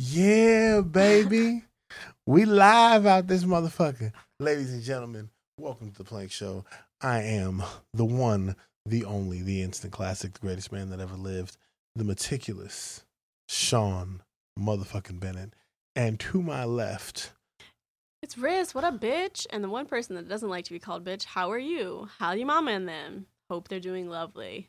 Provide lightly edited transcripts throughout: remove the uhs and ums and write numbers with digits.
Yeah, baby. We live out this motherfucker. Ladies and gentlemen, welcome to The Plank Show. I am the one, the only, the instant classic, the greatest man that ever lived, the meticulous Sean motherfucking Bennett. And to my left... It's Riz, what up, bitch? And the one person that doesn't like to be called bitch, how are you? How your mama and them? Hope they're doing lovely.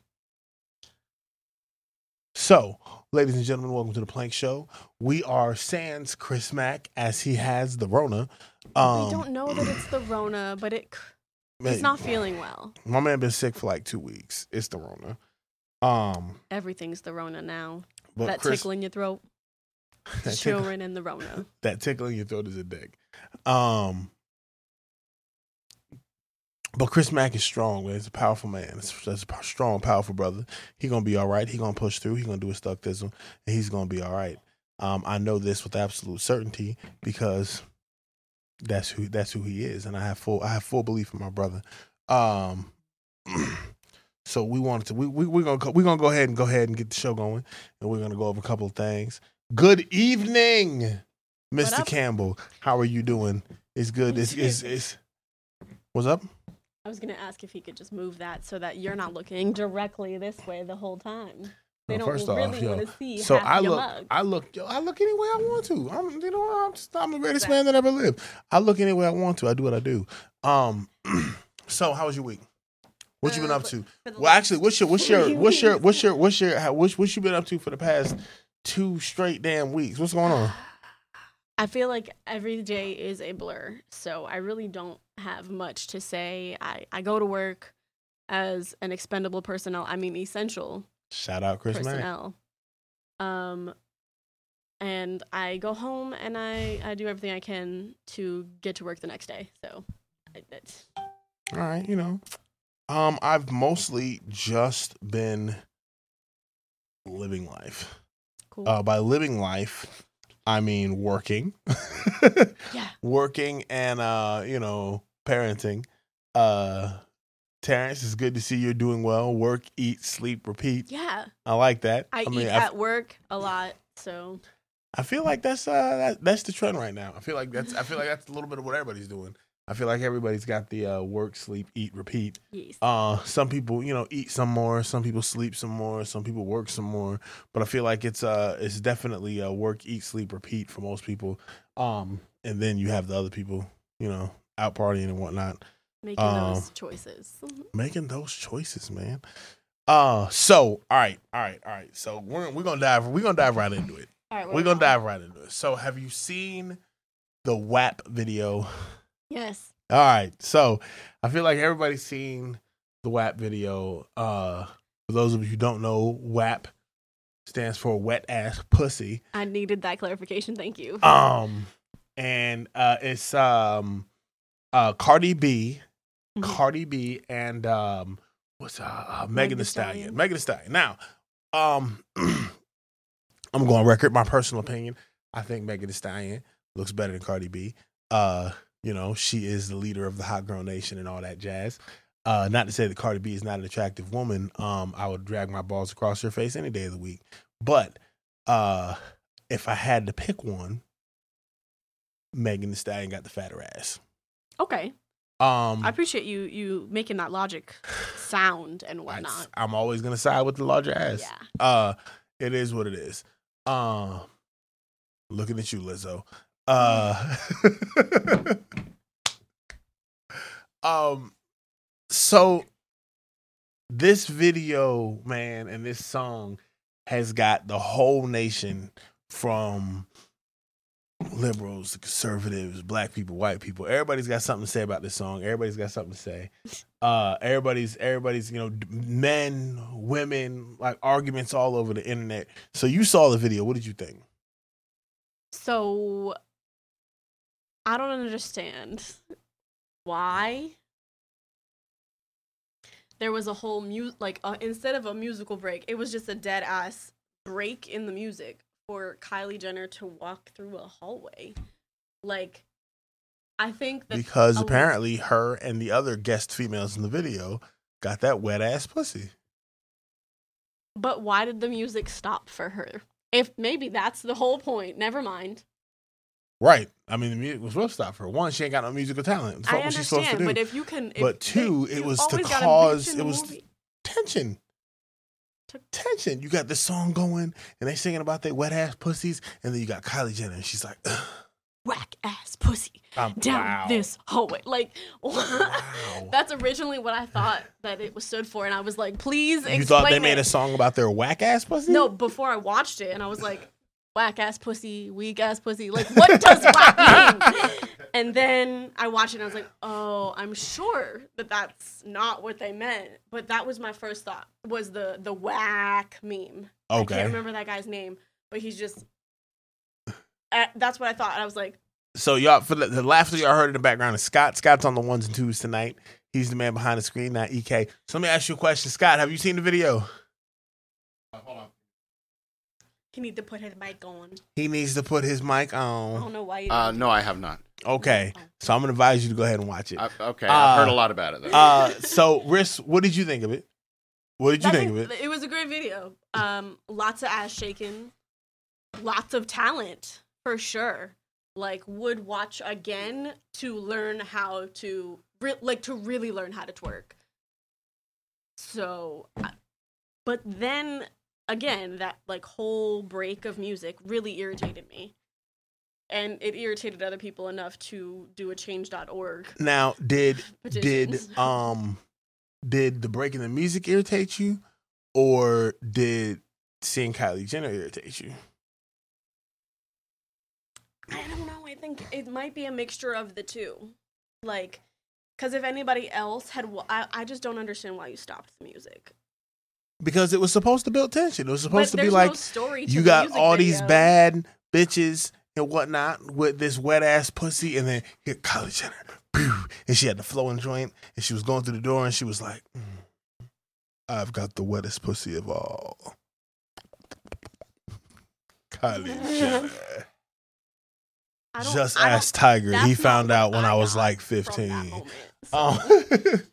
So, ladies and gentlemen, welcome to The Plank Show. We are sans Chris Mack, as he has the Rona. We don't know that it's the Rona, but he's not feeling well. My man been sick for like 2 weeks. It's the Rona. Everything's the Rona now. That tickle in your throat. Children and the Rona. That tickle in your throat is a dick. But Chris Mack is strong. He's a powerful man. He's a strong, powerful brother. He's going to be all right. He's going to push through. He's going to do his stuckism, and he's going to be all right. I know this with absolute certainty because that's who he is, and I have full belief in my brother. So we wanted to we're going to go ahead and get the show going, and we're going to go over a couple of things. Good evening, Mr. Campbell. How are you doing? It's good. It's what's up? I was going to ask if he could just move that so that you're not looking directly this way the whole time. They don't really want to see so half your mug. I look any way I want to. I'm the greatest man that ever lived. I look any way I want to. I do what I do. So how was your week? What you been up to? Well, actually, what you been up to for the past 2 straight damn weeks? What's going on? I feel like every day is a blur, so I really don't have much to say. I go to work as an essential. Shout out Chris personnel. Mack. And I go home and I do everything I can to get to work the next day. So that's all right, you know. I've mostly just been living life. Cool. By living life, I mean working. Yeah. Working and parenting. Terrence, it's good to see you're doing well. Work, eat, sleep, repeat. Yeah. I like that. I eat at work a lot, so I feel like that's the trend right now. I feel like that's a little bit of what everybody's doing. I feel like everybody's got the work, sleep, eat, repeat. Yes. Some people, eat some more. Some people sleep some more. Some people work some more. But I feel like it's definitely a work, eat, sleep, repeat for most people. And then you have the other people, out partying and whatnot. Making those choices. Making those choices, man. So, all right. So we're gonna dive right into it. All right, we're gonna dive right into it. So, have you seen the WAP video? Yes. All right. So I feel like everybody's seen the WAP video. For those of you who don't know, WAP stands for wet ass pussy. I needed that clarification. Thank you. And it's Cardi B, and what's Megan Thee Stallion. Megan Thee Stallion. Now, I'm going on record. My personal opinion. I think Megan Thee Stallion looks better than Cardi B. She is the leader of the Hot Girl Nation and all that jazz. Not to say that Cardi B is not an attractive woman. I would drag my balls across her face any day of the week. But if I had to pick one, Megan Thee Stallion got the fatter ass. Okay. I appreciate you making that logic sound and whatnot. I'm always going to side with the larger ass. Yeah. It is what it is. Looking at you, Lizzo. So this video, man, and this song has got the whole nation, from liberals to conservatives, black people, white people. Everybody's got something to say about this song. Everybody's got something to say. Everybody's, men, women, like arguments all over the internet. So you saw the video. What did you think? So I don't understand why there was a whole instead of a musical break, it was just a dead ass break in the music for Kylie Jenner to walk through a hallway. Like, I think that because apparently her and the other guest females in the video got that wet ass pussy. But why did the music stop for her? If maybe that's the whole point. Never mind. Right. I mean, the music was supposed to stop her. One, she ain't got no musical talent. That's what she's supposed to do. But if you can, it was to cause tension. You got this song going, and they singing about their wet ass pussies, and then you got Kylie Jenner, and she's like, ugh. Whack ass pussy down this hallway. Like, that's originally what I thought that it was stood for, and I was like, please explain. You thought they made a song about their whack ass pussy? No, before I watched it, and I was like, whack ass pussy, weak ass pussy. Like, what does whack mean? And then I watched it, and I was like, oh, I'm sure that that's not what they meant. But that was my first thought, was the whack meme. Okay. I can't remember that guy's name, but he's just... that's what I thought. I was like... So y'all, for the laughter y'all heard in the background is Scott. Scott's on the ones and twos tonight. He's the man behind the screen, not EK. So let me ask you a question. Scott, have you seen the video? Hold on. He needs to put his mic on. I don't know why. No, I have not. Okay. So I'm going to advise you to go ahead and watch it. Okay. I've heard a lot about it, though. So, Riss, what did you think of it? It was a great video. Lots of ass shaking. Lots of talent. For sure. Like, would watch again to learn how to, to really learn how to twerk. So, but then, again, that, like, whole break of music really irritated me. And it irritated other people enough to do a change.org. Now, did the break in the music irritate you? Or did seeing Kylie Jenner irritate you? I don't know. I think it might be a mixture of the two. Like, because if anybody else had... I just don't understand why you stopped the music. Because it was supposed to build tension. It was supposed to be like, you got all these bad bitches and whatnot with this wet-ass pussy, and then here, Kylie Jenner. And she had the flowing joint, and she was going through the door, and she was like, I've got the wettest pussy of all. Kylie Jenner. Just ask Tiger. He found out when I was like 15. Moment, so. Look,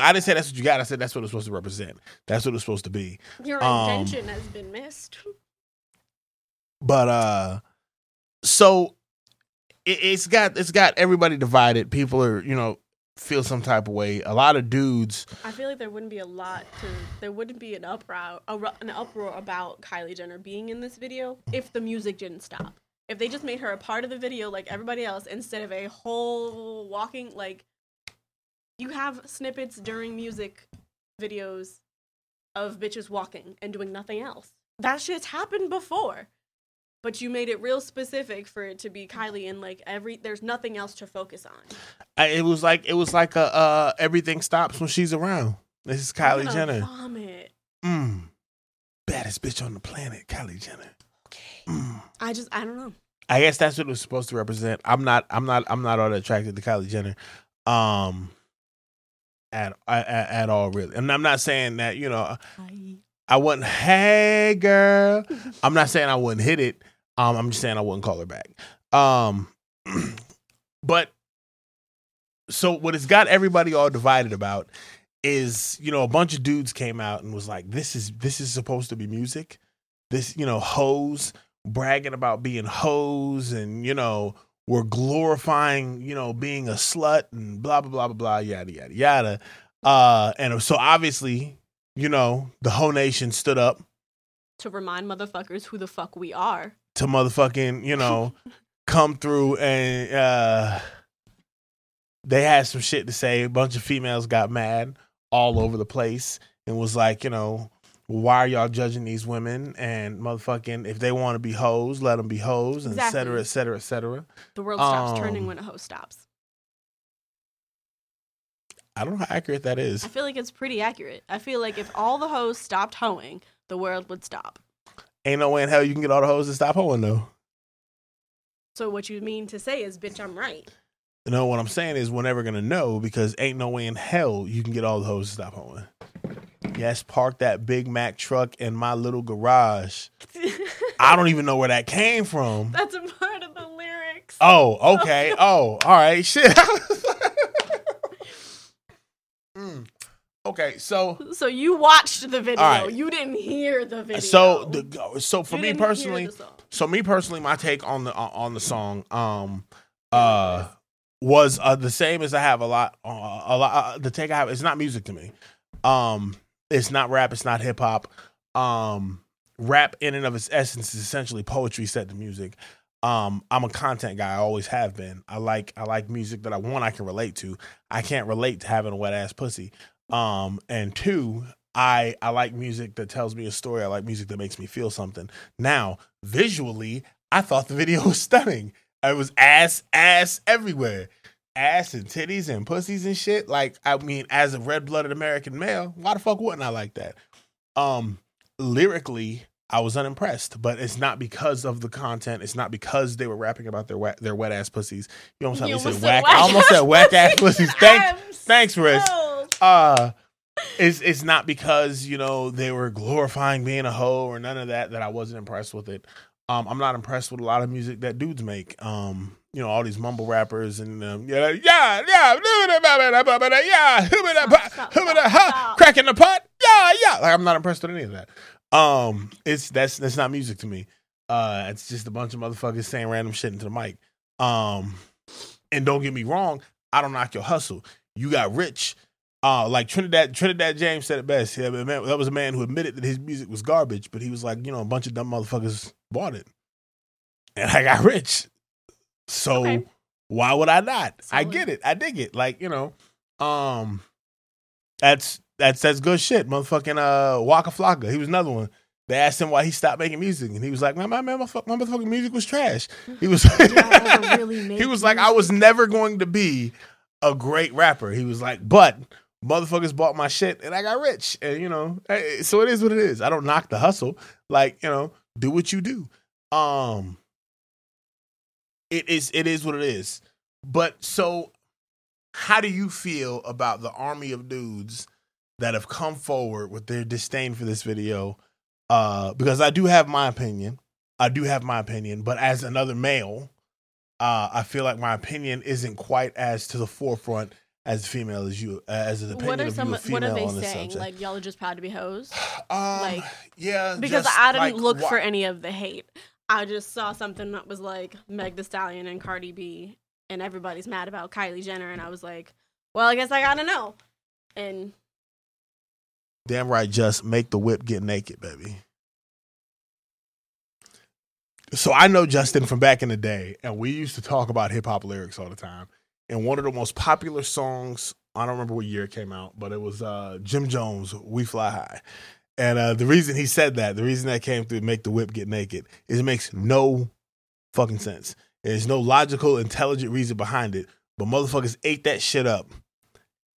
I didn't say that's what you got. I said that's what it's supposed to represent. That's what it's supposed to be. Your intention has been missed. But so it's got everybody divided. People are, feel some type of way. A lot of dudes. I feel like there wouldn't be an uproar about Kylie Jenner being in this video if the music didn't stop. If they just made her a part of the video like everybody else instead of a whole walking, like, you have snippets during music videos of bitches walking and doing nothing else. That shit's happened before. But you made it real specific for it to be Kylie and, like, there's nothing else to focus on. It was like everything stops when she's around. This is Kylie Jenner. Vomit. Baddest bitch on the planet, Kylie Jenner. I don't know. I guess that's what it was supposed to represent. I'm not all that attracted to Kylie Jenner, at all really. And I'm not saying that I wouldn't. Hey girl, I'm not saying I wouldn't hit it. I'm just saying I wouldn't call her back. But so what it's got everybody all divided about is a bunch of dudes came out and was like, this is supposed to be music. This, hoes bragging about being hoes and, we're glorifying, being a slut and blah, blah, blah, blah, blah, yada, yada, yada. And so obviously, the whole nation stood up. To remind motherfuckers who the fuck we are. To motherfucking, come through and they had some shit to say. A bunch of females got mad all over the place and was like, why are y'all judging these women? And motherfucking, if they want to be hoes, let them be hoes, and exactly. Et cetera, et cetera, et cetera. The world stops turning when a hoe stops. I don't know how accurate that is. I feel like it's pretty accurate. I feel like if all the hoes stopped hoeing, the world would stop. Ain't no way in hell you can get all the hoes to stop hoeing, though. So what you mean to say is, bitch, I'm right. No, what I'm saying is we're never going to know because ain't no way in hell you can get all the hoes to stop hoeing. Yes, park that Big Mac truck in my little garage. I don't even know where that came from. That's a part of the lyrics. Oh, okay. Oh, all right. Shit. Okay, so you watched the video. Right. You didn't hear the video. So for me personally, my take on the song was the same as I have the take I have. It's not music to me. It's not rap. It's not hip hop. Rap in and of its essence is essentially poetry set to music. I'm a content guy. I always have been. I like music that I can relate to. I can't relate to having a wet ass pussy. And two, I like music that tells me a story. I like music that makes me feel something. Now, visually, I thought the video was stunning. It was ass everywhere. Ass and titties and pussies and shit. Like, I mean, as a red-blooded American male, why the fuck wouldn't I like that? Lyrically, I was unimpressed, but it's not because of the content. It's not because they were rapping about their wet ass pussies. You almost had me say whack. I almost said whack ass pussies. Thanks, Riz. It's not because they were glorifying being a hoe or none of that I wasn't impressed with it. I'm not impressed with a lot of music that dudes make. All these mumble rappers and cracking the pot. Yeah. Like, I'm not impressed with any of that. That's not music to me. It's just a bunch of motherfuckers saying random shit into the mic. And don't get me wrong, I don't knock your hustle. You got rich. Like Trinidad James said it best. Yeah, man, that was a man who admitted that his music was garbage, but he was like, a bunch of dumb motherfuckers bought it, and I got rich. So why would I not? Absolutely. I get it. I dig it. Like, that's good shit. Motherfucking Waka Flocka. He was another one. They asked him why he stopped making music, and he was like, "My motherfucking music was trash." He was like, "I was never going to be a great rapper." He was like, "But motherfuckers bought my shit, and I got rich." And so it is what it is. I don't knock the hustle. Like, do what you do. It is what it is. But so, how do you feel about the army of dudes that have come forward with their disdain for this video? Because I do have my opinion. But as another male, I feel like my opinion isn't quite as to the forefront as female as you, as an opinion of you, a female on this subject. What are they saying? Like, y'all are just proud to be hoes? Yeah. Because I didn't look for any of the hate. I just saw something that was like Meg Thee Stallion and Cardi B, and everybody's mad about Kylie Jenner, and I was like, well, I guess I gotta know. And damn right, just make the whip get naked, baby. So I know Justin from back in the day, and we used to talk about hip-hop lyrics all the time. And one of the most popular songs, I don't remember what year it came out, but it was Jim Jones, We Fly High. And the reason he said that, the reason that came through, make the whip get naked, is it makes no fucking sense. There's no logical, intelligent reason behind it. But motherfuckers ate that shit up.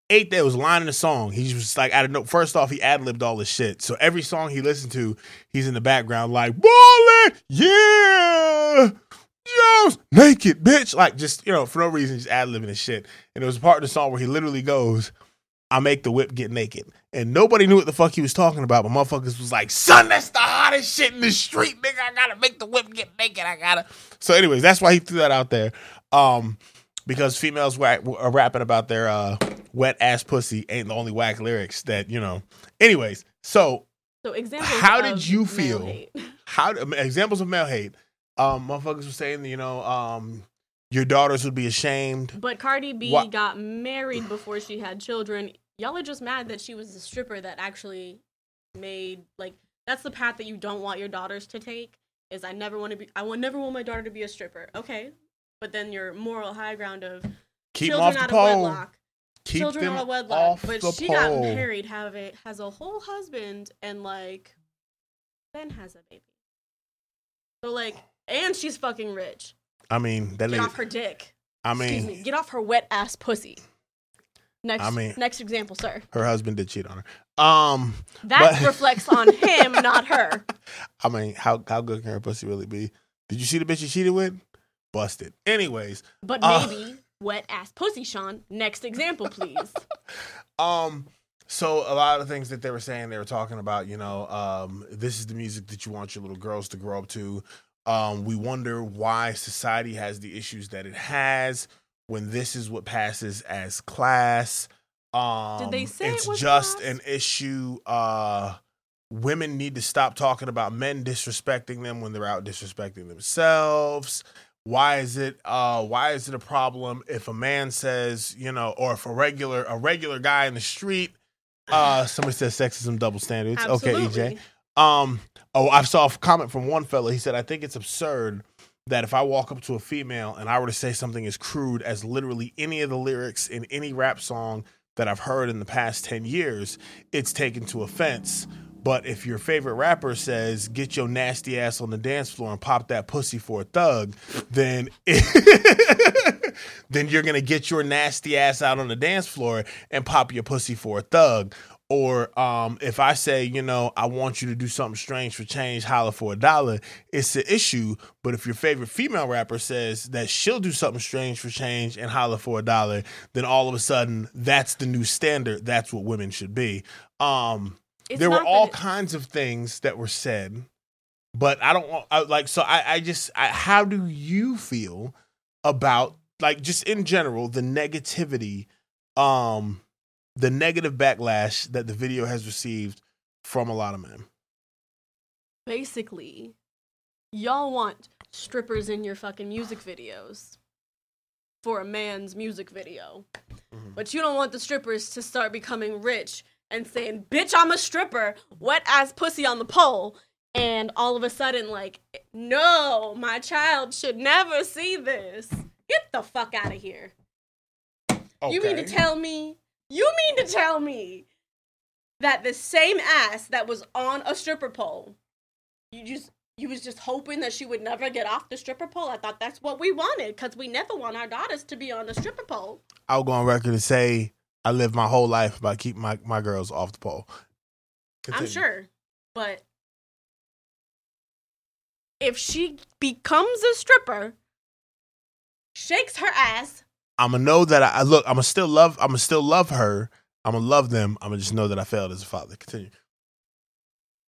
That was line in the song. He's just like, I don't know. First off, he ad-libbed all this shit. So every song he listened to, he's in the background like, ballin', yeah, Jones, naked, bitch. Like, just, for no reason, just ad-libbing this shit. And there was a part of the song where he literally goes, I make the whip get naked. And nobody knew what the fuck he was talking about, but motherfuckers was like, son, that's the hottest shit in the street, nigga. I gotta make the whip get naked. So anyways, that's why he threw that out there. Because females are rapping about their wet ass pussy ain't the only whack lyrics that Anyways, so examples. How did you feel? How examples of male hate? Motherfuckers were saying your daughters would be ashamed. But Cardi B got married before she had children. Y'all are just mad that she was a stripper that actually made that's the path that you don't want your daughters to take. Is never want my daughter to be a stripper. Okay. But then your moral high ground of keep children off the out pole. Of wedlock. Keep children out of wedlock. Off but the she pole. Got married, has a whole husband, and then has a baby. So and she's fucking rich. I mean, that get off her dick. I mean, excuse me, get off her wet ass pussy. Next example, sir. Her husband did cheat on her. Reflects on him, not her. I mean, how good can her pussy really be? Did you see the bitch you cheated with? Busted. Anyways. But maybe wet ass pussy, Sean. Next example, please. So a lot of the things that they were saying, they were talking about, this is the music that you want your little girls to grow up to. We wonder why society has the issues that it has when this is what passes as class. Did they say it's just an issue? Women need to stop talking about men disrespecting them when they're out disrespecting themselves. Why is it a problem if a man says, you know, or if a regular guy in the street, somebody says sexism, double standards. Absolutely. Okay, EJ. I saw a comment from one fella. He said, I think it's absurd that if I walk up to a female and I were to say something as crude as literally any of the lyrics in any rap song that I've heard in the past 10 years, it's taken to offense. But if your favorite rapper says, get your nasty ass on the dance floor and pop that pussy for a thug, then then you're going to get your nasty ass out on the dance floor and pop your pussy for a thug. Or if I say, you know, I want you to do something strange for change, holla for $1, it's an issue. But if your favorite female rapper says that she'll do something strange for change and holla for $1, then all of a sudden that's the new standard. That's what women should be. There were all kinds of things that were said, but I don't want, how do you feel about, like, just in general, the negativity, the negative backlash that the video has received from a lot of men? Basically, y'all want strippers in your fucking music videos for a man's music video. Mm-hmm. But you don't want the strippers to start becoming rich and saying, bitch, I'm a stripper, wet ass pussy on the pole. And all of a sudden, like, no, my child should never see this. Get the fuck out of here. Okay. You mean to tell me that the same ass that was on a stripper pole, you was just hoping that she would never get off the stripper pole? I thought that's what we wanted, because we never want our daughters to be on the stripper pole. I'll go on record and say I lived my whole life by keeping my girls off the pole. Continue. I'm sure, but if she becomes a stripper, shakes her ass, I'ma know that I look. I'ma still love her. I'ma love them. I'ma just know that I failed as a father. Continue.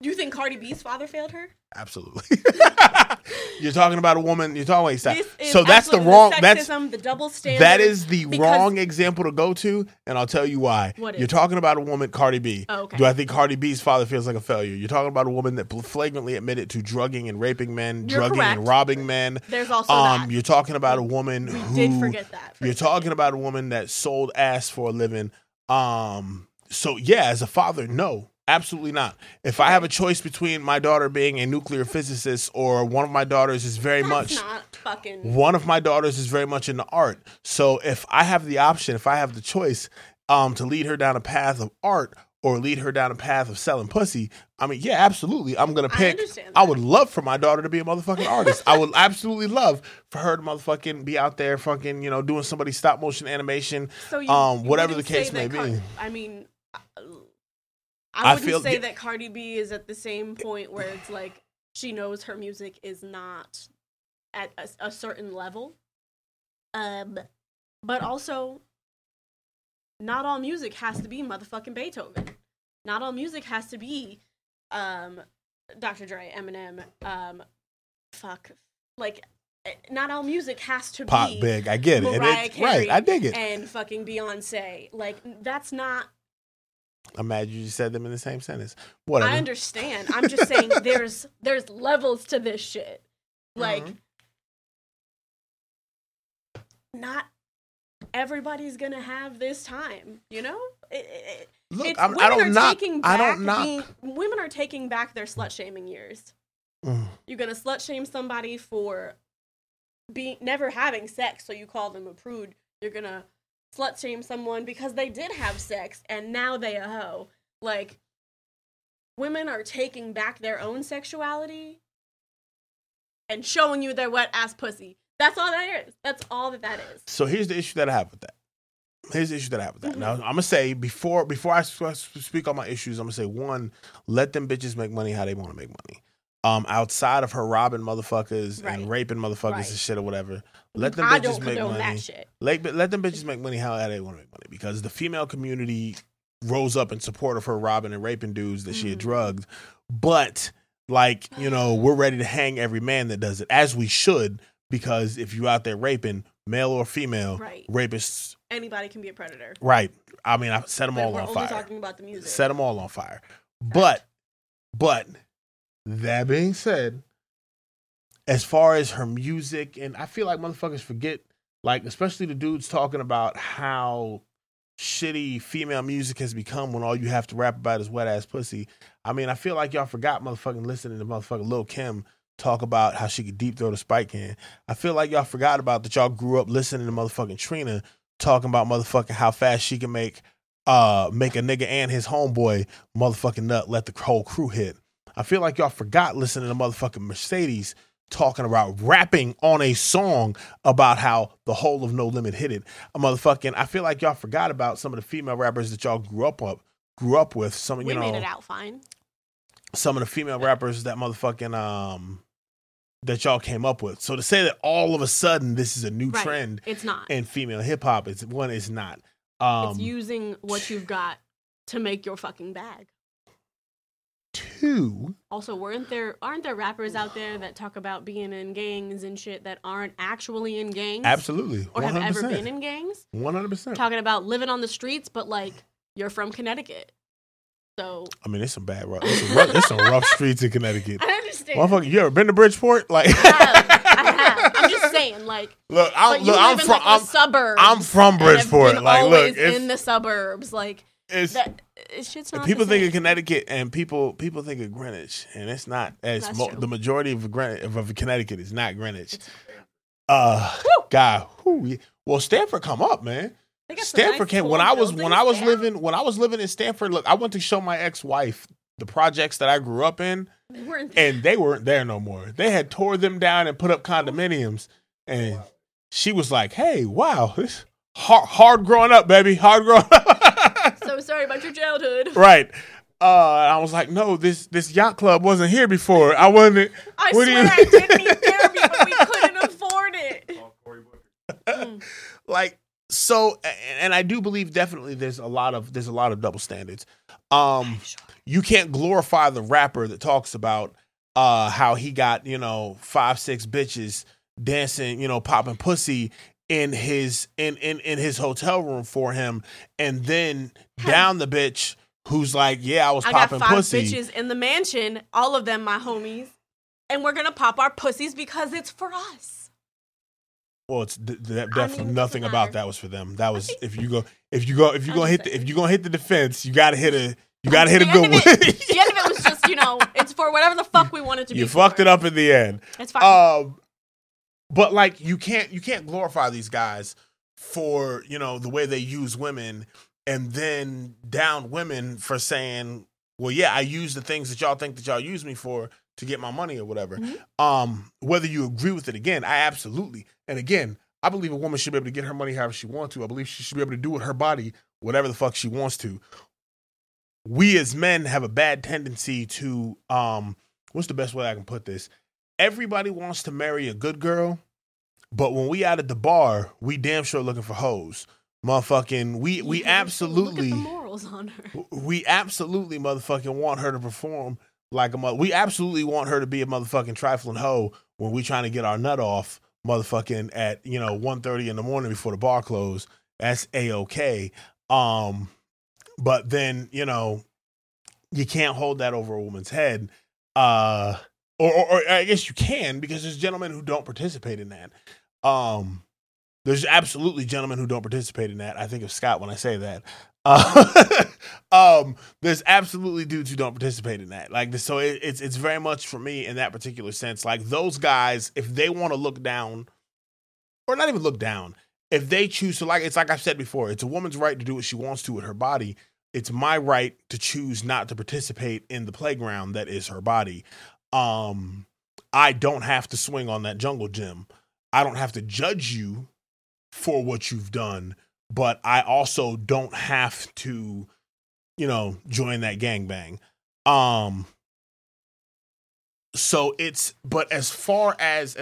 You think Cardi B's father failed her? Absolutely. You're talking about a woman. You're talking about so that's the wrong. Sexism, the double standard. That is the wrong example to go to, and I'll tell you why. You're talking about a woman, Cardi B. Oh, okay. Do I think Cardi B's father feels like a failure? You're talking about a woman that flagrantly admitted to drugging and raping men, and robbing men. There's also that. You're talking about a woman who did forget that. You're talking about a woman that sold ass for a living. So yeah, as a father, no. Absolutely not. If I have a choice between my daughter being a nuclear physicist or one of my daughters is very much into art. So if I have the option, if I have the choice to lead her down a path of art or lead her down a path of selling pussy, I mean, yeah, absolutely. I'm going to pick. I would love for my daughter to be a motherfucking artist. I would absolutely love for her to motherfucking be out there fucking, you know, doing somebody's stop motion animation, so you whatever the case may be. I wouldn't say that Cardi B is at the same point where it's like she knows her music is not at a certain level. But also, not all music has to be motherfucking Beethoven. Not all music has to be Dr. Dre, Eminem, not all music has to pop be big. I get it. Mariah Carey, right, I dig it. And fucking Beyonce. Like, that's not. I'm mad you just said them in the same sentence. Whatever. I understand. I'm just saying there's levels to this shit. Like, not everybody's gonna have this time. You know, women are taking back their slut shaming years. You're gonna slut shame somebody for never having sex, so you call them a prude. You're gonna slut shame someone because they did have sex and now they a hoe. Like, women are taking back their own sexuality and showing you their wet ass pussy. That's all that is. That's all that is. So here's the issue that I have with that. Mm-hmm. Now, I'm going to say, before I speak on my issues, I'm going to say, one, let them bitches make money how they want to make money. Outside of her robbing motherfuckers and raping motherfuckers and shit or whatever, let them bitches make money how they want to make money, because the female community rose up in support of her robbing and raping dudes that she had drugged. But, like, you know, we're ready to hang every man that does it, as we should, because if you out there raping, male or female, right. Rapists. Anybody can be a predator. Right. I mean, I set them but all on fire. We're only talking about the music. Set them all on fire. But that being said, as far as her music, and I feel like motherfuckers forget, like, especially the dudes talking about how shitty female music has become when all you have to rap about is wet-ass pussy. I mean, I feel like y'all forgot motherfucking listening to motherfucking Lil Kim talk about how she could deep throw the spike can. I feel like y'all forgot about that y'all grew up listening to motherfucking Trina talking about motherfucking how fast she can make a nigga and his homeboy motherfucking nut, let the whole crew hit. I feel like y'all forgot listening to motherfucking Mercedes talking about rapping on a song about how the whole of No Limit hit it. I feel like y'all forgot about some of the female rappers that y'all grew up with. Some, you know, we made it out fine. Some of the female rappers that motherfucking that y'all came up with. So to say that all of a sudden this is a new right. trend, it's not. In female hip hop, it's not. It's using what you've got to make your fucking bag. Two. Also, aren't there rappers out there that talk about being in gangs and shit that aren't actually in gangs? Absolutely. 100%. Or have ever been in gangs? 100%. Talking about living on the streets, but like you're from Connecticut. So I mean, there's some rough streets in Connecticut. I understand. Motherfucker, you ever been to Bridgeport? Like I have. I'm just saying, like, look, I'm from the suburbs. I'm from Bridgeport. In the suburbs, like. People think of Connecticut and people think of Greenwich, and it's not as the majority of Greenwich of Connecticut is not Greenwich. Well, Stanford come up, man. Stanford nice came when I was living in Stanford. Look, I went to show my ex-wife the projects that I grew up in, and they weren't there no more. They had tore them down and put up condominiums, and she was like, "Hey, wow, this hard growing up, baby, hard growing up." So sorry about your childhood. Right. I was like, no, this yacht club wasn't here before. I wasn't. I swear I didn't need therapy, but we couldn't afford it. Like, so, and I do believe definitely there's a lot of double standards. You can't glorify the rapper that talks about how he got, you know, 5-6 bitches dancing, you know, popping pussy in his hotel room for him, and then down the bitch who's like, yeah, I was popping pussy. I got 5 bitches in the mansion, all of them my homies, and we're gonna pop our pussies because it's for us. Well, it's definitely nothing about that was for them. That was if you gonna hit the defense, you gotta hit a good one. The end of it was just, you know, it's for whatever the fuck we want it to be. You fucked it up in the end. It's fine. But like you can't glorify these guys for, you know, the way they use women and then down women for saying, well, yeah, I use the things that y'all think that y'all use me for to get my money or whatever. Mm-hmm. Whether you agree with it, again, I absolutely. And again, I believe a woman should be able to get her money however she wants to. I believe she should be able to do with her body whatever the fuck she wants to. We as men have a bad tendency to what's the best way I can put this? Everybody wants to marry a good girl, but when we out at the bar, we damn sure looking for hoes. Motherfucking, we absolutely look at the morals on her. We absolutely motherfucking want her to perform like a mother. We absolutely want her to be a motherfucking trifling hoe when we trying to get our nut off motherfucking at, you know, 1:30 in the morning before the bar close. That's A-OK. But then, you know, you can't hold that over a woman's head. Or I guess you can, because there's gentlemen who don't participate in that. There's absolutely gentlemen who don't participate in that. I think of Scott when I say that. There's absolutely dudes who don't participate in that. Like, so it's very much for me in that particular sense. Like, those guys, if they want to look down, or not even look down, if they choose to, like, it's like I've said before, it's a woman's right to do what she wants to with her body. It's my right to choose not to participate in the playground that is her body. I don't have to swing on that jungle gym. I don't have to judge you for what you've done, but I also don't have to, you know, join that gangbang. But as far as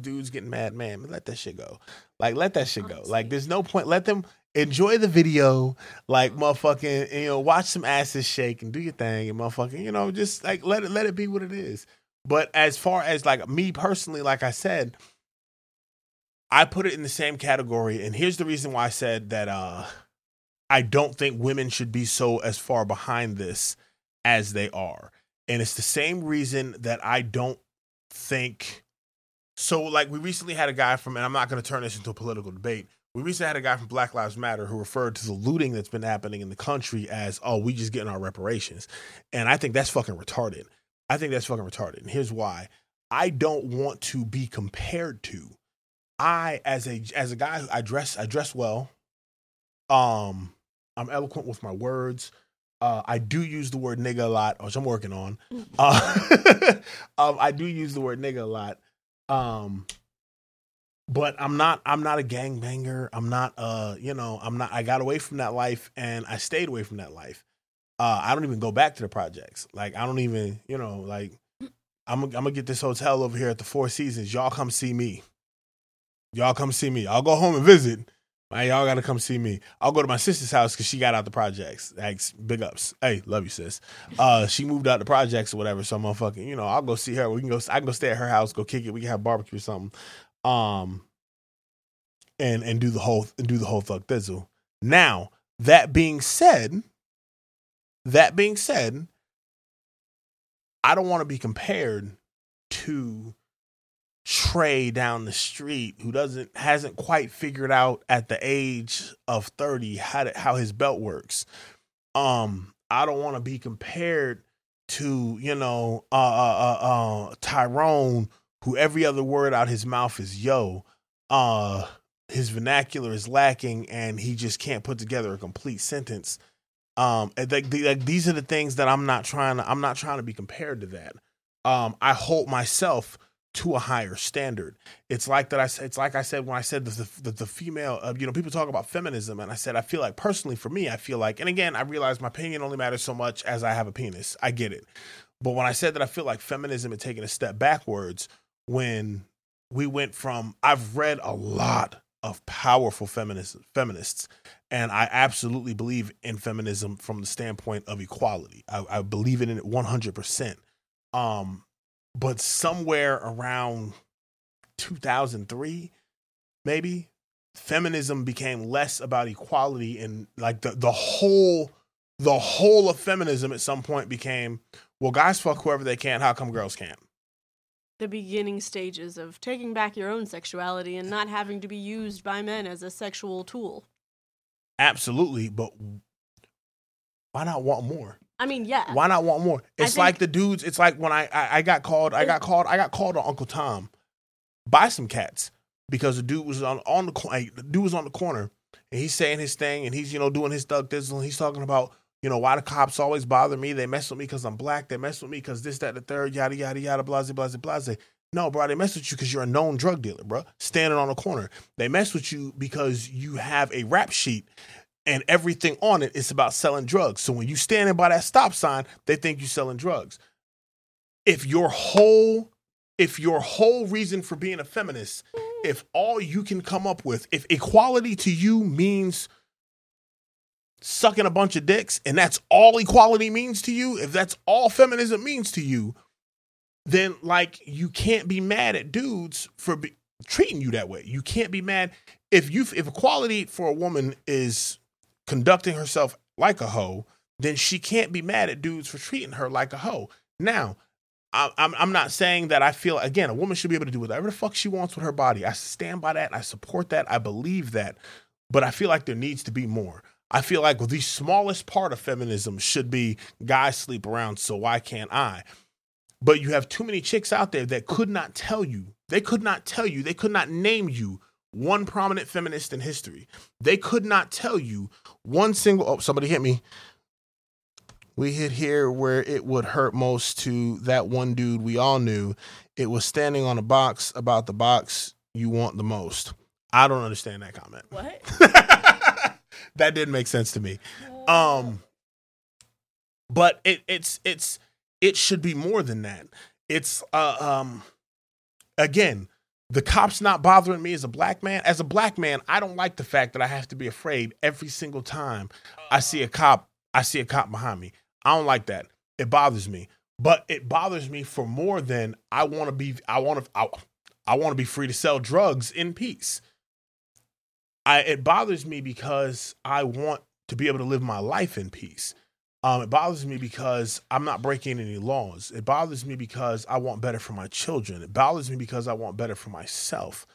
dudes getting mad, man, let that shit go. Like, let that shit go. Like, there's no point. Let them enjoy the video, like, motherfucking, you know, watch some asses shake and do your thing and motherfucking, you know, just like let it be what it is. But as far as like me personally, like I said, I put it in the same category, and here's the reason why I said that I don't think women should be so as far behind this as they are. And it's the same reason that I don't think so. Like, we recently had a guy from, and I'm not going to turn this into a political debate. We recently had a guy from Black Lives Matter who referred to the looting that's been happening in the country as, oh, we just getting our reparations. And I think that's fucking retarded. And here's why. I don't want to be compared to. I, as a guy, who I dress well. I'm eloquent with my words. I do use the word nigga a lot, which I'm working on. I do use the word nigga a lot. But I'm not a gangbanger. I got away from that life and I stayed away from that life. I don't even go back to the projects. Like, I don't even, I'm going to get this hotel over here at the Four Seasons. Y'all come see me. I'll go home and visit. Y'all got to come see me. I'll go to my sister's house because she got out the projects. Like, big ups. Hey, love you, sis. She moved out the projects or whatever. So, motherfucking, I'll go see her. I can go stay at her house, go kick it. We can have barbecue or something. And do the whole thug thizzle. Now, that being said, I don't want to be compared to Trey down the street who hasn't quite figured out at the age of 30 how his belt works. I don't want to be compared to Tyrone, who every other word out his mouth is yo. His vernacular is lacking and he just can't put together a complete sentence. These are the things that I'm not trying to be compared to that. I hold myself to a higher standard. It's like that. It's like I said when I said the female. People talk about feminism, and I said I feel like personally for me, I feel like. And again, I realize my opinion only matters so much as I have a penis. I get it, but when I said that I feel like feminism had taken a step backwards when we went from. I've read a lot of powerful feminists, and I absolutely believe in feminism from the standpoint of equality. I believe in it 100%. But somewhere around 2003, maybe, feminism became less about equality, and like the whole of feminism at some point became, well, guys fuck whoever they can. How come girls can't? The beginning stages of taking back your own sexuality and not having to be used by men as a sexual tool. Absolutely, but why not want more? I mean, yeah. Why not want more? It's like the dudes. It's like when I got called on Uncle Tom by some cats because the dude was on the corner and he's saying his thing and he's doing his thug thizzle and he's talking about why the cops always bother me. They mess with me because I'm black. They mess with me because this, that, the third, yada yada yada, blase blase blase. No, bro, they mess with you because you're a known drug dealer, bro. Standing on the corner, they mess with you because you have a rap sheet. And everything on it is about selling drugs. So when you standing by that stop sign, they think you're selling drugs. If your whole reason for being a feminist, if all you can come up with, if equality to you means sucking a bunch of dicks, and that's all equality means to you, if that's all feminism means to you, then like you can't be mad at dudes for treating you that way. You can't be mad if equality for a woman is conducting herself like a hoe, then she can't be mad at dudes for treating her like a hoe. Now, I'm not saying that I feel, again, a woman should be able to do whatever the fuck she wants with her body. I stand by that. I support that. I believe that. But I feel like there needs to be more. I feel like the smallest part of feminism should be guys sleep around, so why can't I? But you have too many chicks out there that could not tell you. They could not name you one prominent feminist in history. They could not tell you one single. Oh, somebody hit me. We hit here where it would hurt most to that one dude we all knew. It was standing on a box about the box you want the most. I don't understand that comment. What? That didn't make sense to me. But it should be more than that. It's again. The cops not bothering me as a black man. As a black man, I don't like the fact that I have to be afraid every single time I see a cop behind me. I don't like that. It bothers me. But it bothers me for more than I want to be. I want to. I, I want to be free to sell drugs in peace. It bothers me because I want to be able to live my life in peace. It bothers me because I'm not breaking any laws. It bothers me because I want better for my children. It bothers me because I want better for myself.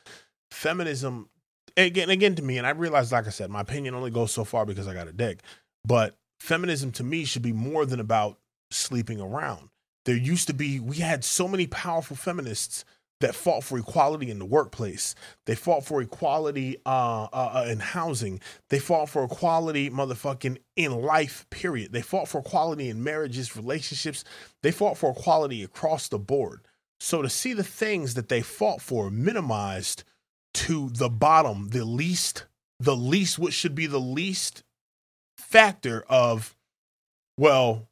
Feminism, again to me, and I realize, like I said, my opinion only goes so far because I got a dick, but feminism to me should be more than about sleeping around. There used to be, we had so many powerful feminists that fought for equality in the workplace. They fought for equality in housing. They fought for equality motherfucking in life, period. They fought for equality in marriages, relationships. They fought for equality across the board. So to see the things that they fought for minimized to the bottom, the least, what should be the least factor of, well,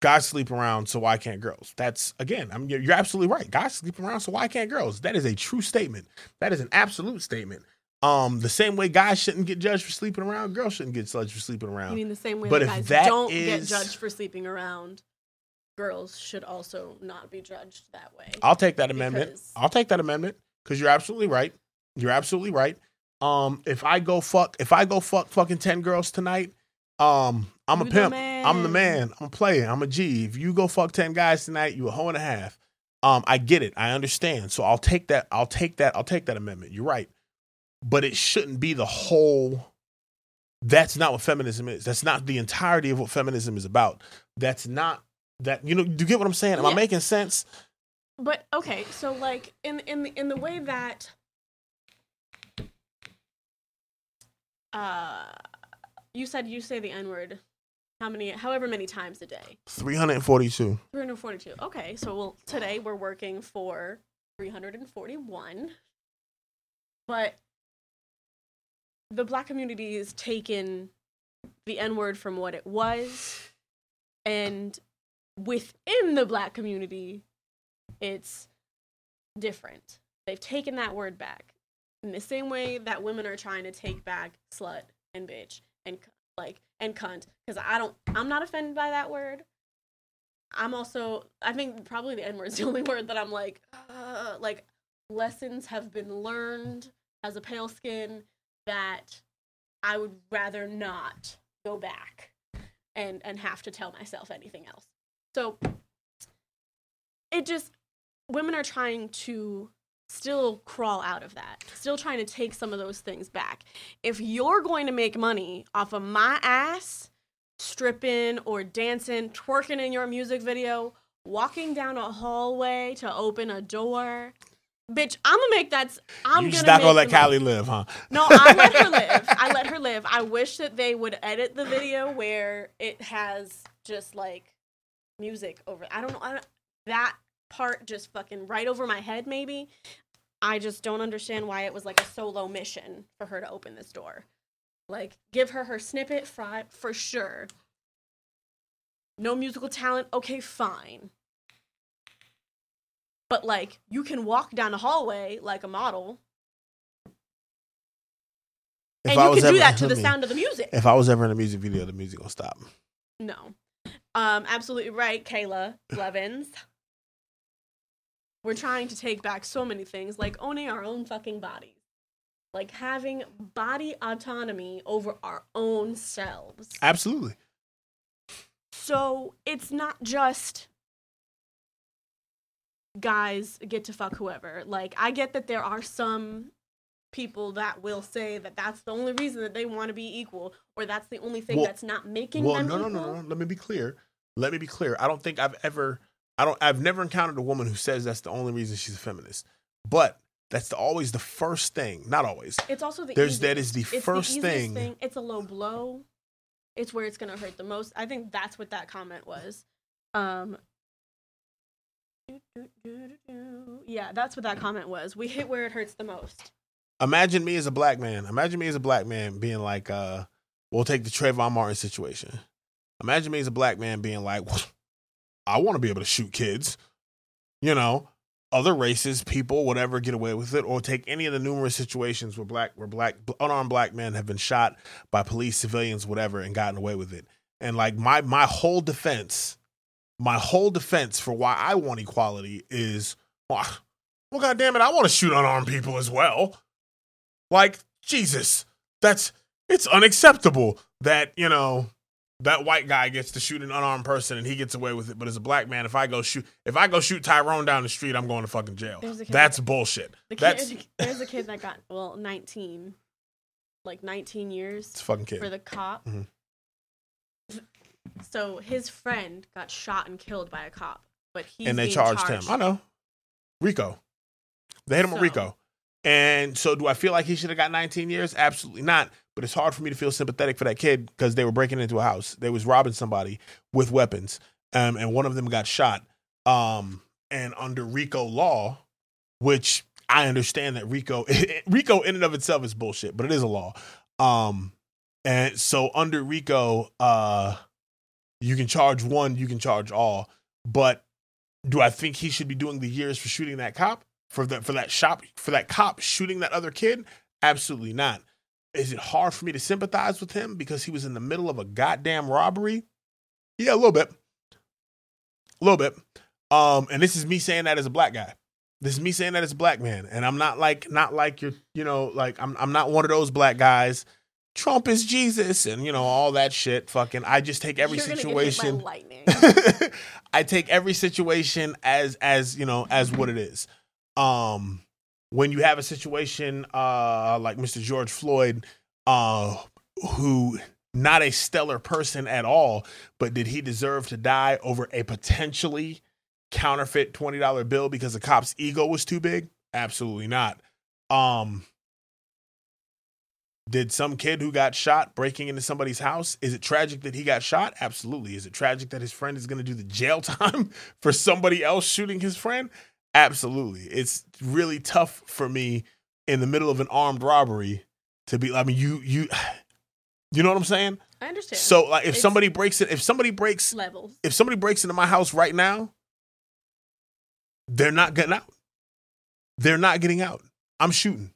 guys sleep around, so why can't girls? That's, again, I mean, you're absolutely right. Guys sleep around, so why can't girls? That is a true statement. That is an absolute statement. The same way guys shouldn't get judged for sleeping around, girls shouldn't get judged for sleeping around. I mean, the same way guys don't get judged for sleeping around, girls should also not be judged that way. I'll take that amendment because you're absolutely right. You're absolutely right. If I go fuck fucking 10 girls tonight, I'm a pimp. I'm the man. I'm a player. I'm a G. If you go fuck 10 guys tonight, you a hoe and a half. I get it. I understand. So I'll take that amendment. You're right. But it shouldn't be the whole. That's not what feminism is. That's not the entirety of what feminism is about. That's not that, you know, do you get what I'm saying? Am I making sense? But okay. So like in the way that, you said you say the N-word however many times a day? 342. 342. Okay, so today we're working for 341. But the Black community has taken the N-word from what it was, and within the Black community, it's different. They've taken that word back in the same way that women are trying to take back slut and bitch and cunt, because I'm not offended by that word. I think probably the N-word is the only word that I'm like lessons have been learned as a pale skin that I would rather not go back and have to tell myself anything else. So it just, women are trying to still crawl out of that, still trying to take some of those things back. If you're going to make money off of my ass, stripping or dancing, twerking in your music video, walking down a hallway to open a door, bitch, I'm gonna make that. You're just not gonna let Kylie live, huh? No, I let her live. I wish that they would edit the video where it has just like music over. I don't know that part just fucking right over my head, maybe. I just don't understand why it was like a solo mission for her to open this door. Like, give her snippet for sure. No musical talent, okay, fine. But, like, you can walk down a hallway like a model. And you can do that to the sound of the music. If I was ever in a music video, the music will stop. No. Absolutely right, Kayla Levins. We're trying to take back so many things, like owning our own fucking bodies, like having body autonomy over our own selves. Absolutely. So it's not just guys get to fuck whoever. Like, I get that there are some people that will say that that's the only reason that they want to be equal, or that's the only thing that's not making them equal. No. Let me be clear. I've never encountered a woman who says that's the only reason she's a feminist. But that's always the first thing. Not always. It's also the easiest. That is the first thing. It's a low blow. It's where it's going to hurt the most. I think that's what that comment was. Yeah, that's what that comment was. We hit where it hurts the most. Imagine me as a Black man. Being like, we'll take the Trayvon Martin situation. Imagine me as a Black man being like, I want to be able to shoot kids, you know, other races, people, whatever, get away with it, or take any of the numerous situations where unarmed Black men have been shot by police, civilians, whatever, and gotten away with it. And like my whole defense for why I want equality is, well, Well, goddamn it, I want to shoot unarmed people as well. Like, Jesus, it's unacceptable that, you know, that white guy gets to shoot an unarmed person and he gets away with it. But as a black man, if I go shoot Tyrone down the street, I'm going to fucking jail. That's bullshit. There's a kid that got 19 years. It's a fucking kid. For the cop. Mm-hmm. So his friend got shot and killed by a cop, but they charged him. I know. RICO. They hit him with RICO. And so do I feel like he should have got 19 years? Absolutely not. But it's hard for me to feel sympathetic for that kid because they were breaking into a house. They was robbing somebody with weapons. And one of them got shot. And under RICO law, which I understand that RICO in and of itself is bullshit, but it is a law. And so under RICO, you can charge one, you can charge all. But do I think he should be doing the years for shooting that cop? For that cop shooting that other kid? Absolutely not. Is it hard for me to sympathize with him because he was in the middle of a goddamn robbery? Yeah, a little bit. And this is me saying that as a black guy. This is me saying that as a black man. And I'm not like you're, you know, like I'm not one of those black guys. Trump is Jesus and, you know, all that shit. Fucking, I just take every situation. I take every situation as what it is. When you have a situation like Mr. George Floyd, who not a stellar person at all, but did he deserve to die over a potentially counterfeit $20 bill because the cop's ego was too big? Absolutely not. Did some kid who got shot breaking into somebody's house, is it tragic that he got shot? Absolutely. Is it tragic that his friend is going to do the jail time for somebody else shooting his friend? Absolutely. It's really tough for me in the middle of an armed robbery to be, I mean, you know what I'm saying? I understand. So like if somebody breaks into my house right now, they're not getting out. They're not getting out. I'm shooting.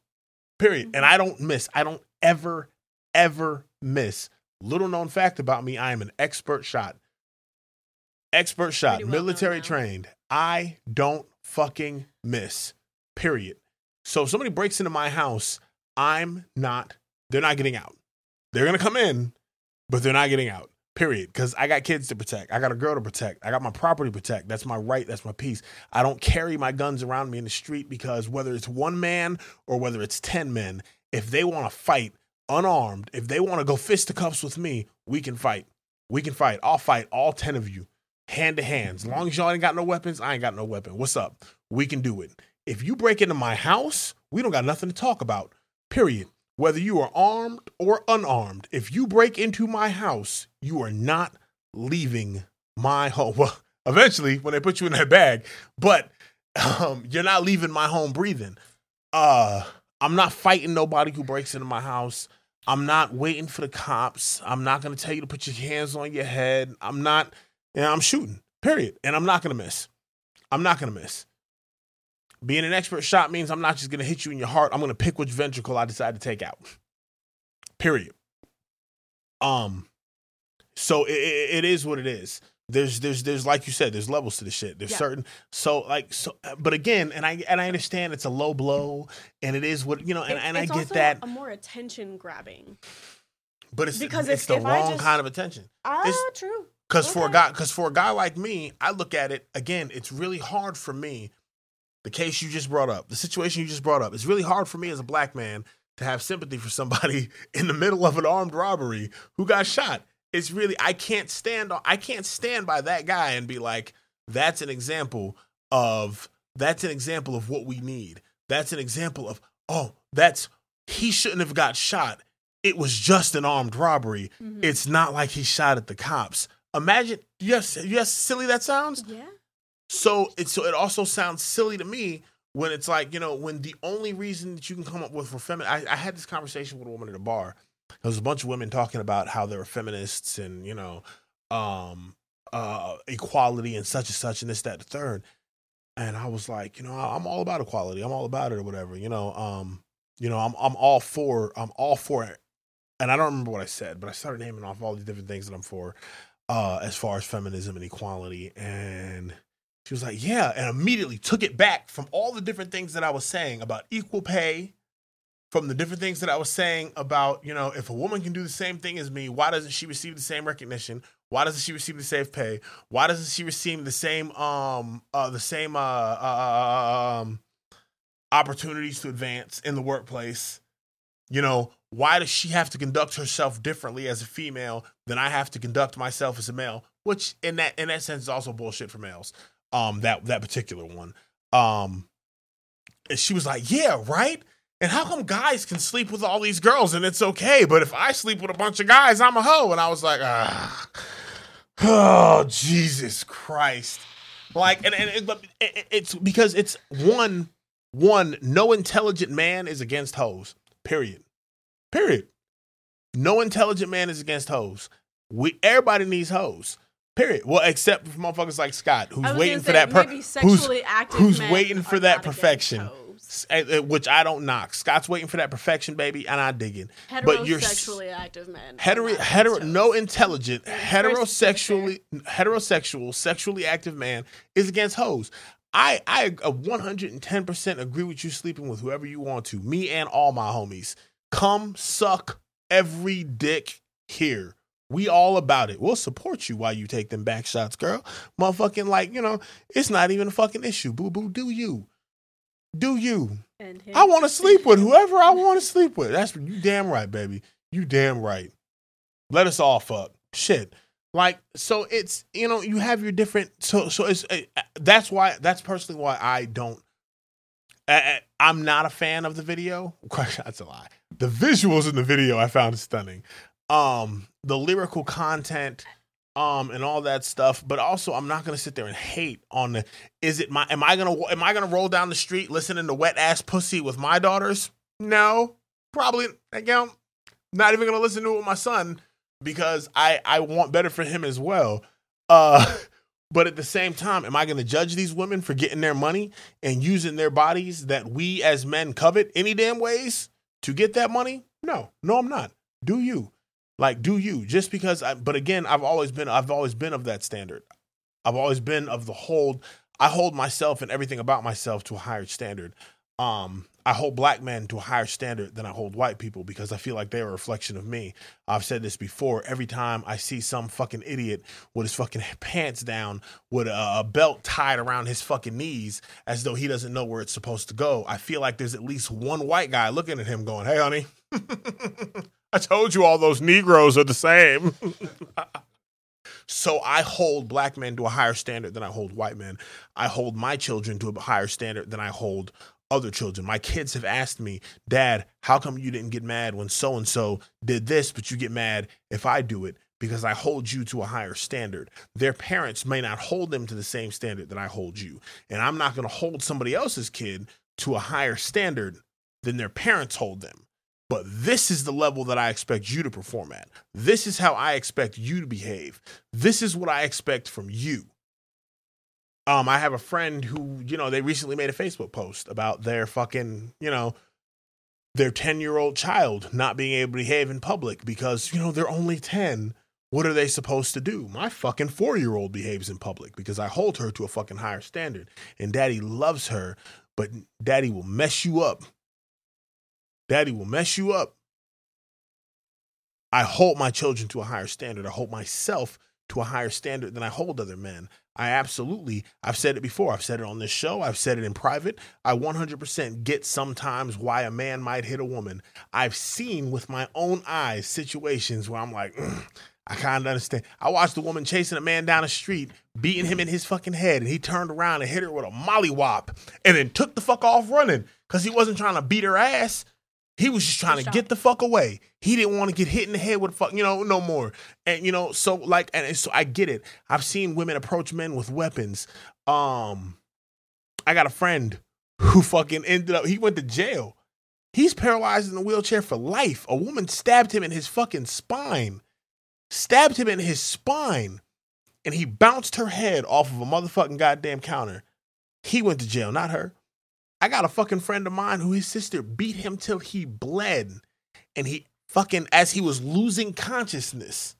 Period. Mm-hmm. And I don't miss. I don't ever miss. Little known fact about me, I am an expert shot. Expert shot, well military trained. I don't fucking miss. Period. So if somebody breaks into my house, they're not getting out. They're going to come in, but they're not getting out. Period. Because I got kids to protect. I got a girl to protect. I got my property to protect. That's my right. That's my peace. I don't carry my guns around me in the street because whether it's one man or whether it's 10 men, if they want to fight unarmed, if they want to go fisticuffs with me, we can fight. We can fight. I'll fight all 10 of you. Hand to hand. As long as y'all ain't got no weapons, I ain't got no weapon. What's up? We can do it. If you break into my house, we don't got nothing to talk about. Period. Whether you are armed or unarmed, if you break into my house, you are not leaving my home. Well, eventually when they put you in that bag, but you're not leaving my home breathing. I'm not fighting nobody who breaks into my house. I'm not waiting for the cops. I'm not going to tell you to put your hands on your head. I'm not... And I'm shooting, period. And I'm not going to miss. I'm not going to miss. Being an expert shot means I'm not just going to hit you in your heart. I'm going to pick which ventricle I decide to take out. Period. So it is what it is. There's like you said, there's levels to this shit. There's certain. But again, and I understand it's a low blow and it is what, you know, and I get that. It's also more attention grabbing. But it's the wrong kind of attention. True. Because for a guy like me, I look at it, again, it's really hard for me, the situation you just brought up, it's really hard for me as a black man to have sympathy for somebody in the middle of an armed robbery who got shot. It's really, I can't stand by that guy and be like, that's an example of what we need. That's an example of, he shouldn't have got shot. It was just an armed robbery. Mm-hmm. It's not like he shot at the cops. Imagine, yes, silly that sounds. Yeah. So it also sounds silly to me when it's like, you know, when the only reason that you can come up with for feminists, I had this conversation with a woman at a bar. There was a bunch of women talking about how they were feminists and, you know, equality and such and this, that, the third. And I was like, you know, I'm all about equality. I'm all about it or whatever. You know, I'm all for it. And I don't remember what I said, but I started naming off all the different things that I'm for. As far as feminism and equality, and She was like, yeah, and immediately took it back from all the different things that I was saying about equal pay, from the different things that I was saying about, you know, if a woman can do the same thing as me, why doesn't she receive the same recognition? Why doesn't she receive the same pay? Why doesn't she receive the same opportunities to advance in the workplace? You know, why does she have to conduct herself differently as a female than I have to conduct myself as a male? Which in that sense is also bullshit for males. That particular one. And she was like, yeah, right? And how come guys can sleep with all these girls and it's okay, but if I sleep with a bunch of guys, I'm a hoe? And I was like, oh, Jesus Christ. Like, and it's because it's one, no intelligent man is against hoes, period. No intelligent man is against hoes. Everybody needs hoes. Period. Well, except for motherfuckers like Scott, who's waiting for that perfection, which I don't knock. Scott's waiting for that perfection, baby, and I dig it. But you're sexually active men. No intelligent heterosexual sexually active man is against hoes. I 110% agree with you sleeping with whoever you want to. Me and all my homies. Come suck every dick here. We all about it. We'll support you while you take them back shots, girl. Motherfucking, like, you know, it's not even a fucking issue. Boo-boo, do you. I want to sleep with whoever I want to sleep with. That's you damn right, baby. You damn right. Let us all fuck. Shit. Like, so it's, you know, you have your different, so it's, that's personally why I don't, I'm not a fan of the video. That's a lie. The visuals in the video I found stunning. The lyrical content, and all that stuff, but also I'm not going to sit there and hate on the, am I going to roll down the street listening to Wet Ass Pussy with my daughters? No, probably again, not even going to listen to it with my son because I want better for him as well. But at the same time, am I going to judge these women for getting their money and using their bodies that we as men covet any damn ways to get that money? No, I'm not. Do you? Like, do you? Just because but again, I've always been of that standard. I've always been of the I hold myself and everything about myself to a higher standard. I hold black men to a higher standard than I hold white people because I feel like they are a reflection of me. I've said this before. Every time I see some fucking idiot with his fucking pants down, with a belt tied around his fucking knees as though he doesn't know where it's supposed to go, I feel like there's at least one white guy looking at him going, hey, honey, I told you all those Negroes are the same. So I hold black men to a higher standard than I hold white men. I hold my children to a higher standard than I hold other children. My kids have asked me, Dad, how come you didn't get mad when so-and-so did this, but you get mad if I do it? Because I hold you to a higher standard. Their parents may not hold them to the same standard that I hold you. And I'm not going to hold somebody else's kid to a higher standard than their parents hold them. But this is the level that I expect you to perform at. This is how I expect you to behave. This is what I expect from you. I have a friend who, you know, they recently made a Facebook post about their fucking, you know, their 10-year-old child not being able to behave in public because, you know, they're only 10. What are they supposed to do? My fucking 4-year-old behaves in public because I hold her to a fucking higher standard. And daddy loves her, but daddy will mess you up. Daddy will mess you up. I hold my children to a higher standard. I hold myself to a higher standard than I hold other men. I've said it before. I've said it on this show. I've said it in private. I 100% get sometimes why a man might hit a woman. I've seen with my own eyes situations where I'm like, I kind of understand. I watched a woman chasing a man down the street, beating him in his fucking head, and he turned around and hit her with a mollywop and then took the fuck off running because he wasn't trying to beat her ass. He was just trying to get the fuck away. He didn't want to get hit in the head with fuck, you know, no more. And, you know, so like, and so I get it. I've seen women approach men with weapons. I got a friend who fucking he went to jail. He's paralyzed in a wheelchair for life. A woman stabbed him in his fucking spine. And he bounced her head off of a motherfucking goddamn counter. He went to jail, not her. I got a fucking friend of mine who his sister beat him till he bled, and he fucking, as he was losing consciousness,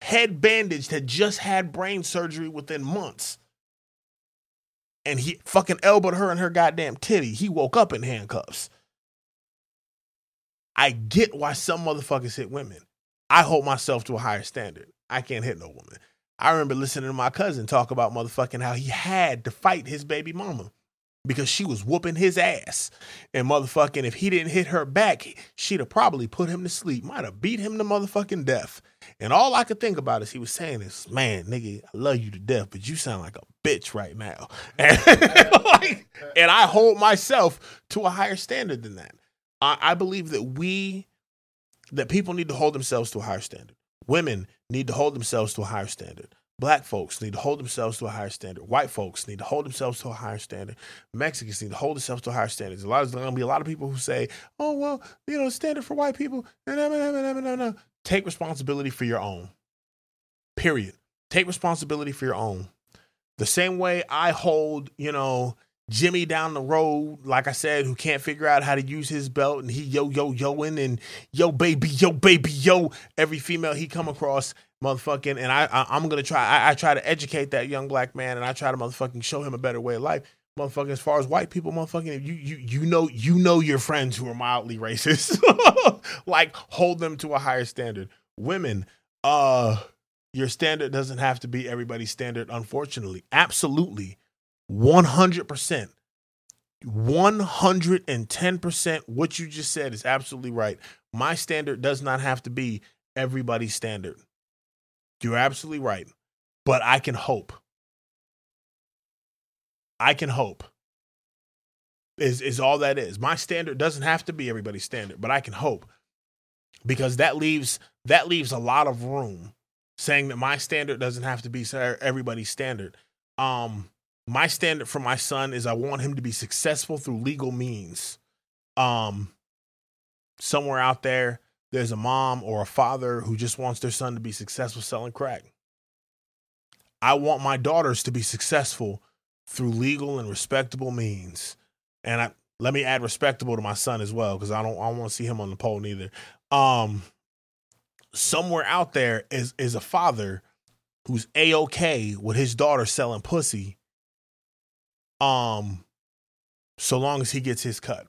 head bandaged, had just had brain surgery within months. and he fucking elbowed her in her goddamn titty. He woke up in handcuffs. I get why some motherfuckers hit women. I hold myself to a higher standard. I can't hit no woman. I remember listening to my cousin talk about motherfucking how he had to fight his baby mama because she was whooping his ass. And motherfucking if he didn't hit her back, she'd have probably put him to sleep. Might have beat him to motherfucking death. And all I could think about is he was saying this, man, nigga, I love you to death, but you sound like a bitch right now. And, like, and I hold myself to a higher standard than that. I believe that that people need to hold themselves to a higher standard. Women need to hold themselves to a higher standard. Black folks need to hold themselves to a higher standard. White folks need to hold themselves to a higher standard. Mexicans need to hold themselves to a higher standard. There's going to be a lot of people who say, oh, well, you know, standard for white people. No. Take responsibility for your own. Period. Take responsibility for your own. The same way I hold, you know, Jimmy down the road, like I said, who can't figure out how to use his belt, and he yo-yo-yoing and yo-baby-yo every female he come across, motherfucking, and I'm going to try, I try to educate that young black man, and I try to motherfucking show him a better way of life. Motherfucking, as far as white people, motherfucking, you know your friends who are mildly racist. Like, hold them to a higher standard. Women, your standard doesn't have to be everybody's standard, unfortunately. Absolutely. 100%. 110% what you just said is absolutely right. My standard does not have to be everybody's standard. You're absolutely right. But I can hope. Is all that is. My standard doesn't have to be everybody's standard, but I can hope. Because that leaves a lot of room saying that my standard doesn't have to be everybody's standard. My standard for my son is I want him to be successful through legal means. Somewhere out there, there's a mom or a father who just wants their son to be successful selling crack. I want my daughters to be successful through legal and respectable means. And let me add respectable to my son as well, because I don't want to see him on the pole neither. Somewhere out there is a father who's A-OK with his daughter selling pussy. So long as he gets his cut,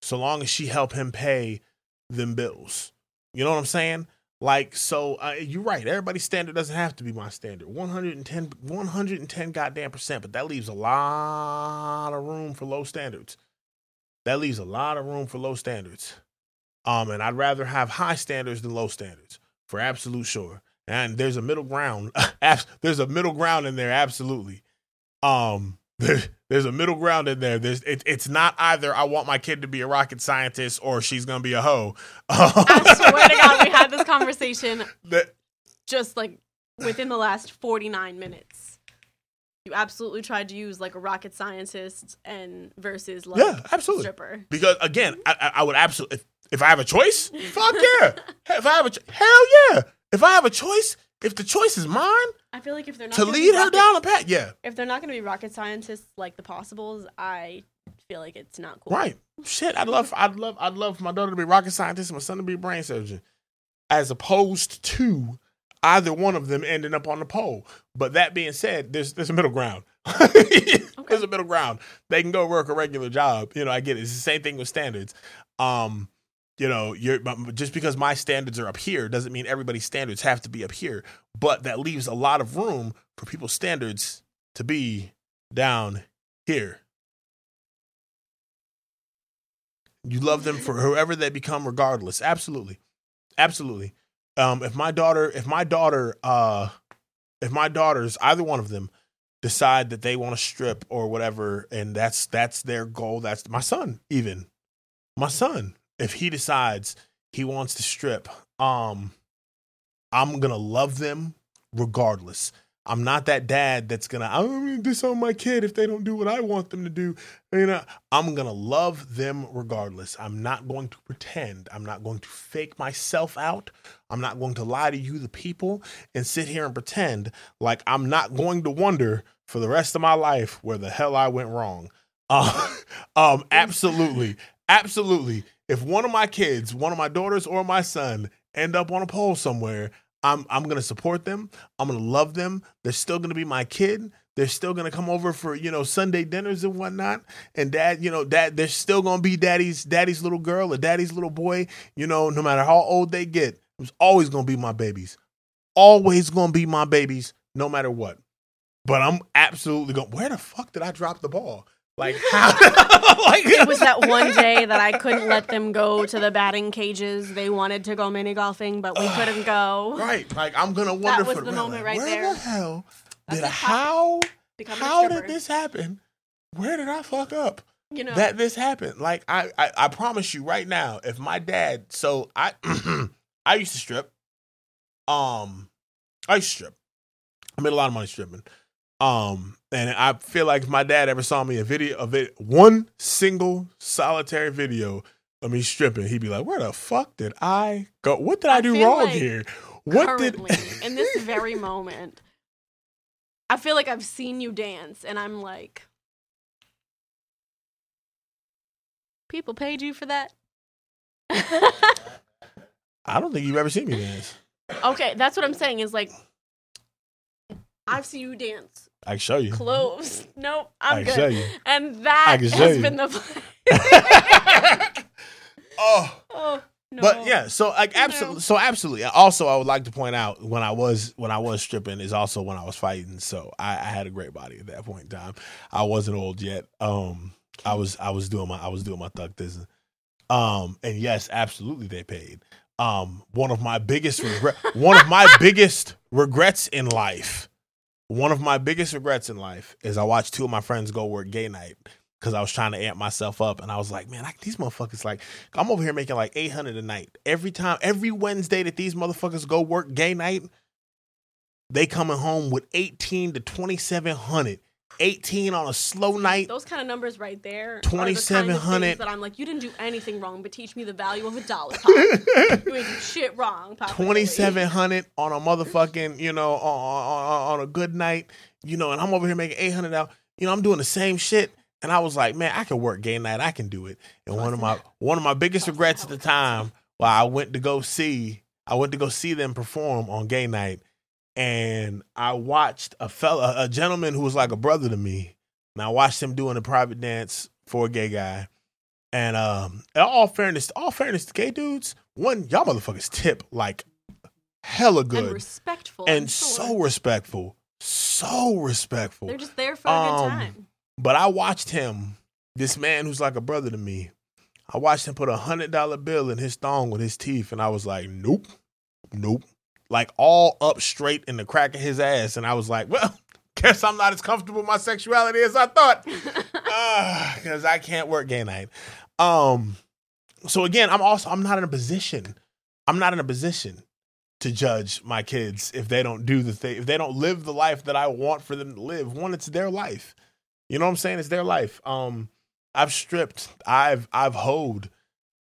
so long as she help him pay them bills, you know what I'm saying? Like, so you're right. Everybody's standard doesn't have to be my standard. 110 goddamn percent. But that leaves a lot of room for low standards. And I'd rather have high standards than low standards, for absolute sure. And there's a middle ground. There's a middle ground in there. Absolutely. There's a middle ground in there. It's not either I want my kid to be a rocket scientist or she's going to be a hoe. I swear to God, we had this conversation just like within the last 49 minutes. You absolutely tried to use like a rocket scientist and versus like absolutely. Stripper. Because again, I would absolutely, if I have a choice, fuck yeah. Hell yeah. If I have a choice, if the choice is mine, I feel like if they're not to lead her down a path, yeah. If they're not going to be rocket scientists like the Possibles, I feel like it's not cool. Right? Shit, I'd love for my daughter to be a rocket scientist and my son to be a brain surgeon, as opposed to either one of them ending up on the pole. But that being said, there's a middle ground. Okay. There's a middle ground. They can go work a regular job. You know, I get it. It's the same thing with standards. You know, just because my standards are up here doesn't mean everybody's standards have to be up here. But that leaves a lot of room for people's standards to be down here. You love them for whoever they become, regardless. Absolutely, absolutely. If my daughters, either one of them, decide that they want to strip or whatever, and that's their goal. That's my son. If he decides he wants to strip, I'm going to love them regardless. I'm not that dad that's going to disown my kid if they don't do what I want them to do. You know, I'm going to love them regardless. I'm not going to pretend. I'm not going to fake myself out. I'm not going to lie to you, the people, and sit here and pretend like I'm not going to wonder for the rest of my life where the hell I went wrong. Absolutely. Absolutely. If one of my kids, one of my daughters or my son end up on a pole somewhere, I'm going to support them. I'm going to love them. They're still going to be my kid. They're still going to come over for, you know, Sunday dinners and whatnot. And dad, you know, dad, they're still going to be daddy's little girl or daddy's little boy. You know, no matter how old they get, it's always going to be my babies. Always going to be my babies, no matter what. But I'm absolutely going, where the fuck did I drop the ball? Like, how? Like, it was that one day that I couldn't let them go to the batting cages. They wanted to go mini golfing, but we couldn't go. Right. Like, I'm going to wonder for the moment, like, right where there. Where the hell did I, how did this happen? Where did I fuck up? You know, that this happened. Like, I promise you right now, if my dad, so I used to strip. I made a lot of money stripping. And I feel like if my dad ever saw me one single solitary video of me stripping, he'd be like, where the fuck did I go? What did I do wrong here? What did in this very moment, I feel like I've seen you dance and I'm like, people paid you for that? I don't think you've ever seen me dance. Okay, that's what I'm saying is like, I've seen you dance. I can show you. Close. Nope, I'm good. I can show you. And that has been the play. Oh no. But yeah, so like absolutely. So absolutely. Also, I would like to point out when I was stripping is also when I was fighting. So I had a great body at that point in time. I wasn't old yet. I was doing my thug business. And yes, absolutely, they paid. One of my biggest regrets in life is I watched two of my friends go work gay night because I was trying to amp myself up. And I was like, man, these motherfuckers, like, I'm over here making like $800 a night. Every Wednesday that these motherfuckers go work gay night, they coming home with $1,800 to $2,700. $1,800 on a slow night. Those kind of numbers right there. $2,700. That I'm like, you didn't do anything wrong, but teach me the value of a dollar. Pop. You ain't do shit wrong. $2,700 on a motherfucking, you know, on a good night, you know, and I'm over here making $800. You know, I'm doing the same shit, and I was like, man, I can work gay night. I can do it. And one of my biggest regrets at the time, while I went to go see them perform on gay night. And I watched a gentleman who was like a brother to me. And I watched him doing a private dance for a gay guy. And all fairness to gay dudes, one, y'all motherfuckers tip like hella good. And respectful. And so respectful. So respectful. They're just there for a good time. But I watched him, this man who's like a brother to me, I watched him put $100 bill in his thong with his teeth. And I was like, nope. Like all up straight in the crack of his ass. And I was like, well, guess I'm not as comfortable with my sexuality as I thought. Because I can't work gay night. So again, I'm not in a position to judge my kids if they don't do the thing, if they don't live the life that I want for them to live. One, it's their life. You know what I'm saying? It's their life. I've stripped, I've hoed.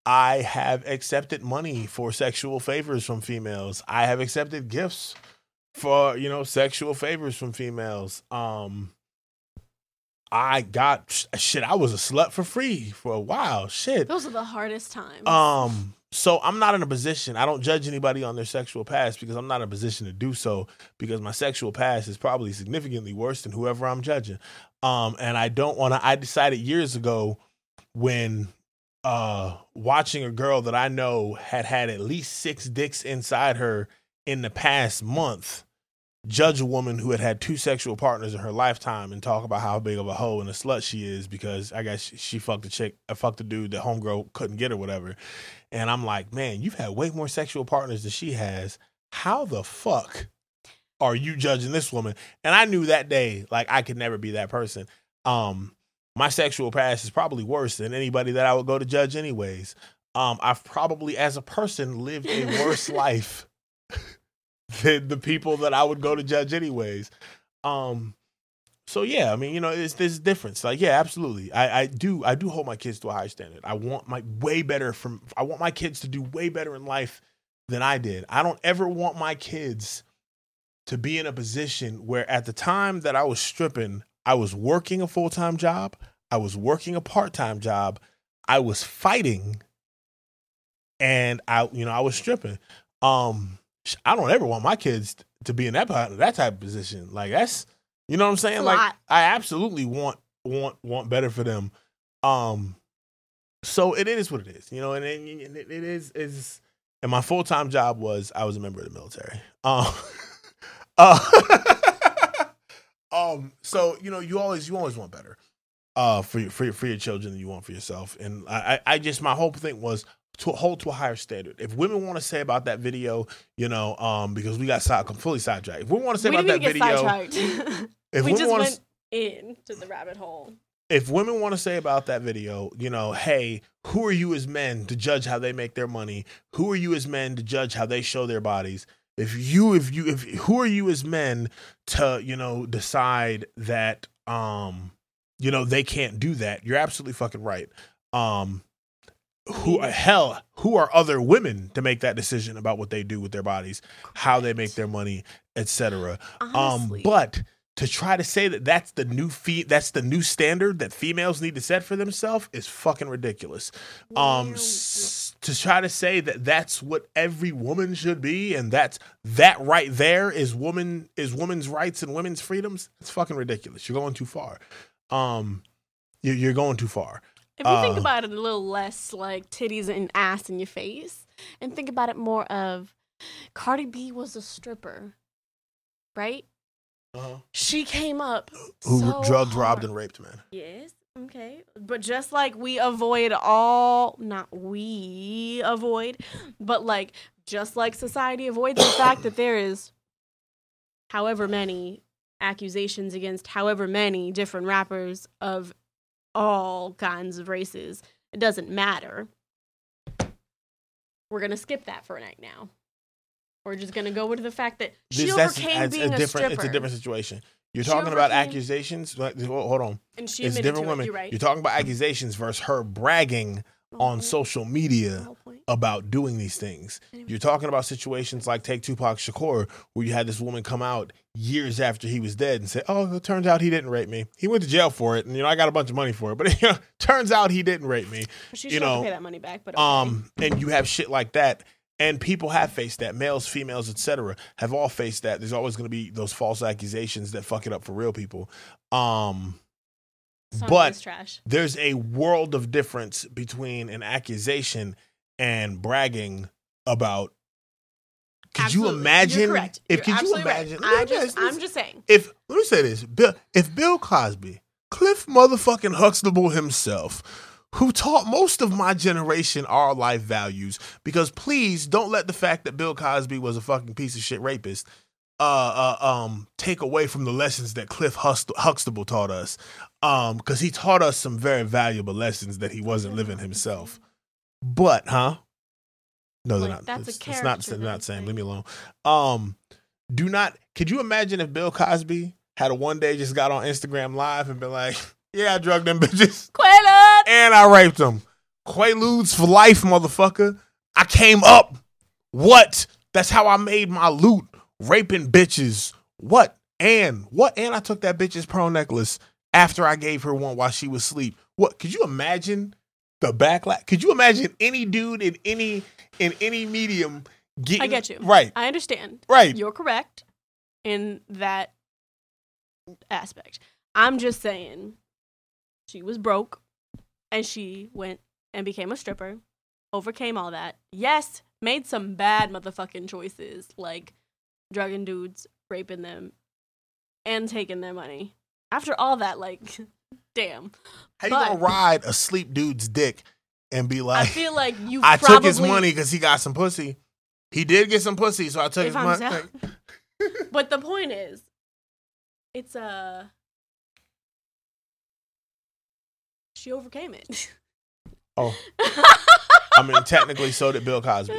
I have accepted money for sexual favors from females. I have accepted gifts for, you know, sexual favors from females. I got shit. I was a slut for free for a while. Shit. Those are the hardest times. So I'm not in a position. I don't judge anybody on their sexual past because I'm not in a position to do so because my sexual past is probably significantly worse than whoever I'm judging. And I don't want to. I decided years ago when watching a girl that I know had at least 6 dicks inside her in the past month, judge a woman who had 2 sexual partners in her lifetime and talk about how big of a hoe and a slut she is because I guess she fucked a chick, I fucked a dude that homegirl couldn't get or whatever. And I'm like, man, you've had way more sexual partners than she has. How the fuck are you judging this woman? And I knew that day, like, I could never be that person. My sexual past is probably worse than anybody that I would go to judge anyways. I've probably, as a person, lived a worse life than the people that I would go to judge anyways. So, yeah, I mean, you know, it's this difference. Like, yeah, absolutely. I do hold my kids to a high standard. I want my kids to do way better in life than I did. I don't ever want my kids to be in a position where at the time that I was stripping, I was working a full-time job. I was working a part-time job. I was fighting, and I was stripping. I don't ever want my kids to be in that type of position. Like, that's You know what I'm saying? Like, I absolutely want better for them. So it is what it is, you know, and it is. And my full-time job was I was a member of the military. So, you know, you always want better for your children than you want for yourself. And I just, my whole thing was to hold to a higher standard. If women want to say about that video, you know, because we got completely sidetracked. If we want to say about that video, if we just went into the rabbit hole. If women want to say about that video, you know, hey, who are you as men to judge how they make their money? Who are you as men to judge how they show their bodies? If who are you as men to, you know, decide that, you know, they can't do that? You're absolutely fucking right. Who are other women to make that decision about what they do with their bodies, how they make their money, etc. But to try to say that that's the new standard that females need to set for themselves is fucking ridiculous. To try to say that that's what every woman should be and that's that right there is women's rights and women's freedoms. It's fucking ridiculous. You're going too far. You're going too far. If you think about it a little less like titties and ass in your face and think about it more of Cardi B was a stripper, right? Uh-huh. She came up robbed, and raped men. Yes. Okay. But just like we avoid but just like society avoids the fact that there is however many accusations against however many different rappers of all kinds of races. It doesn't matter. We're going to skip that for a night now. We're just going to go into the fact that she overcame being a stripper. It's a different situation. You're talking about accusations. Hold on. And she admitted different women. You're right. You're talking about accusations versus her bragging on social media about doing these things. Anyway. You're talking about situations like take Tupac Shakur, where you had this woman come out years after he was dead and say, oh, it turns out he didn't rape me. He went to jail for it. And, you know, I got a bunch of money for it. But, you know, turns out he didn't rape me. She should have to pay that money back. But okay. And you have shit like that. And people have faced that. Males, females, etc., have all faced that. There's always going to be those false accusations that fuck it up for real people. But there's a world of difference between an accusation and bragging about. Could you imagine? You're correct. Could you imagine? Right. I'm just saying. Let me say this: if Bill Cosby, Cliff motherfucking Huxtable himself, who taught most of my generation our life values, because please don't let the fact that Bill Cosby was a fucking piece of shit rapist take away from the lessons that Cliff Huxtable taught us, because he taught us some very valuable lessons that he wasn't living himself. But, no, they're not. It's not saying. Leave me alone. Could you imagine if Bill Cosby had one day just got on Instagram Live and been like, yeah, I drugged them bitches. Quaalude! And I raped them. Quaaludes for life, motherfucker. I came up. What? That's how I made my loot. Raping bitches. What? And? What? And I took that bitch's pearl necklace after I gave her one while she was asleep. What? Could you imagine the backlash? Could you imagine any dude in any medium getting... I get you. Right. I understand. Right. You're correct in that aspect. I'm just saying... She was broke, and she went and became a stripper, overcame all that. Yes, made some bad motherfucking choices, like drugging dudes, raping them, and taking their money. After all that, like, damn. How you gonna ride a sleep dude's dick and be like, I feel like you probably took his money because he got some pussy. He did get some pussy, so I took his money. But the point is, it's a... She overcame it. Oh. I mean, technically so did Bill Cosby.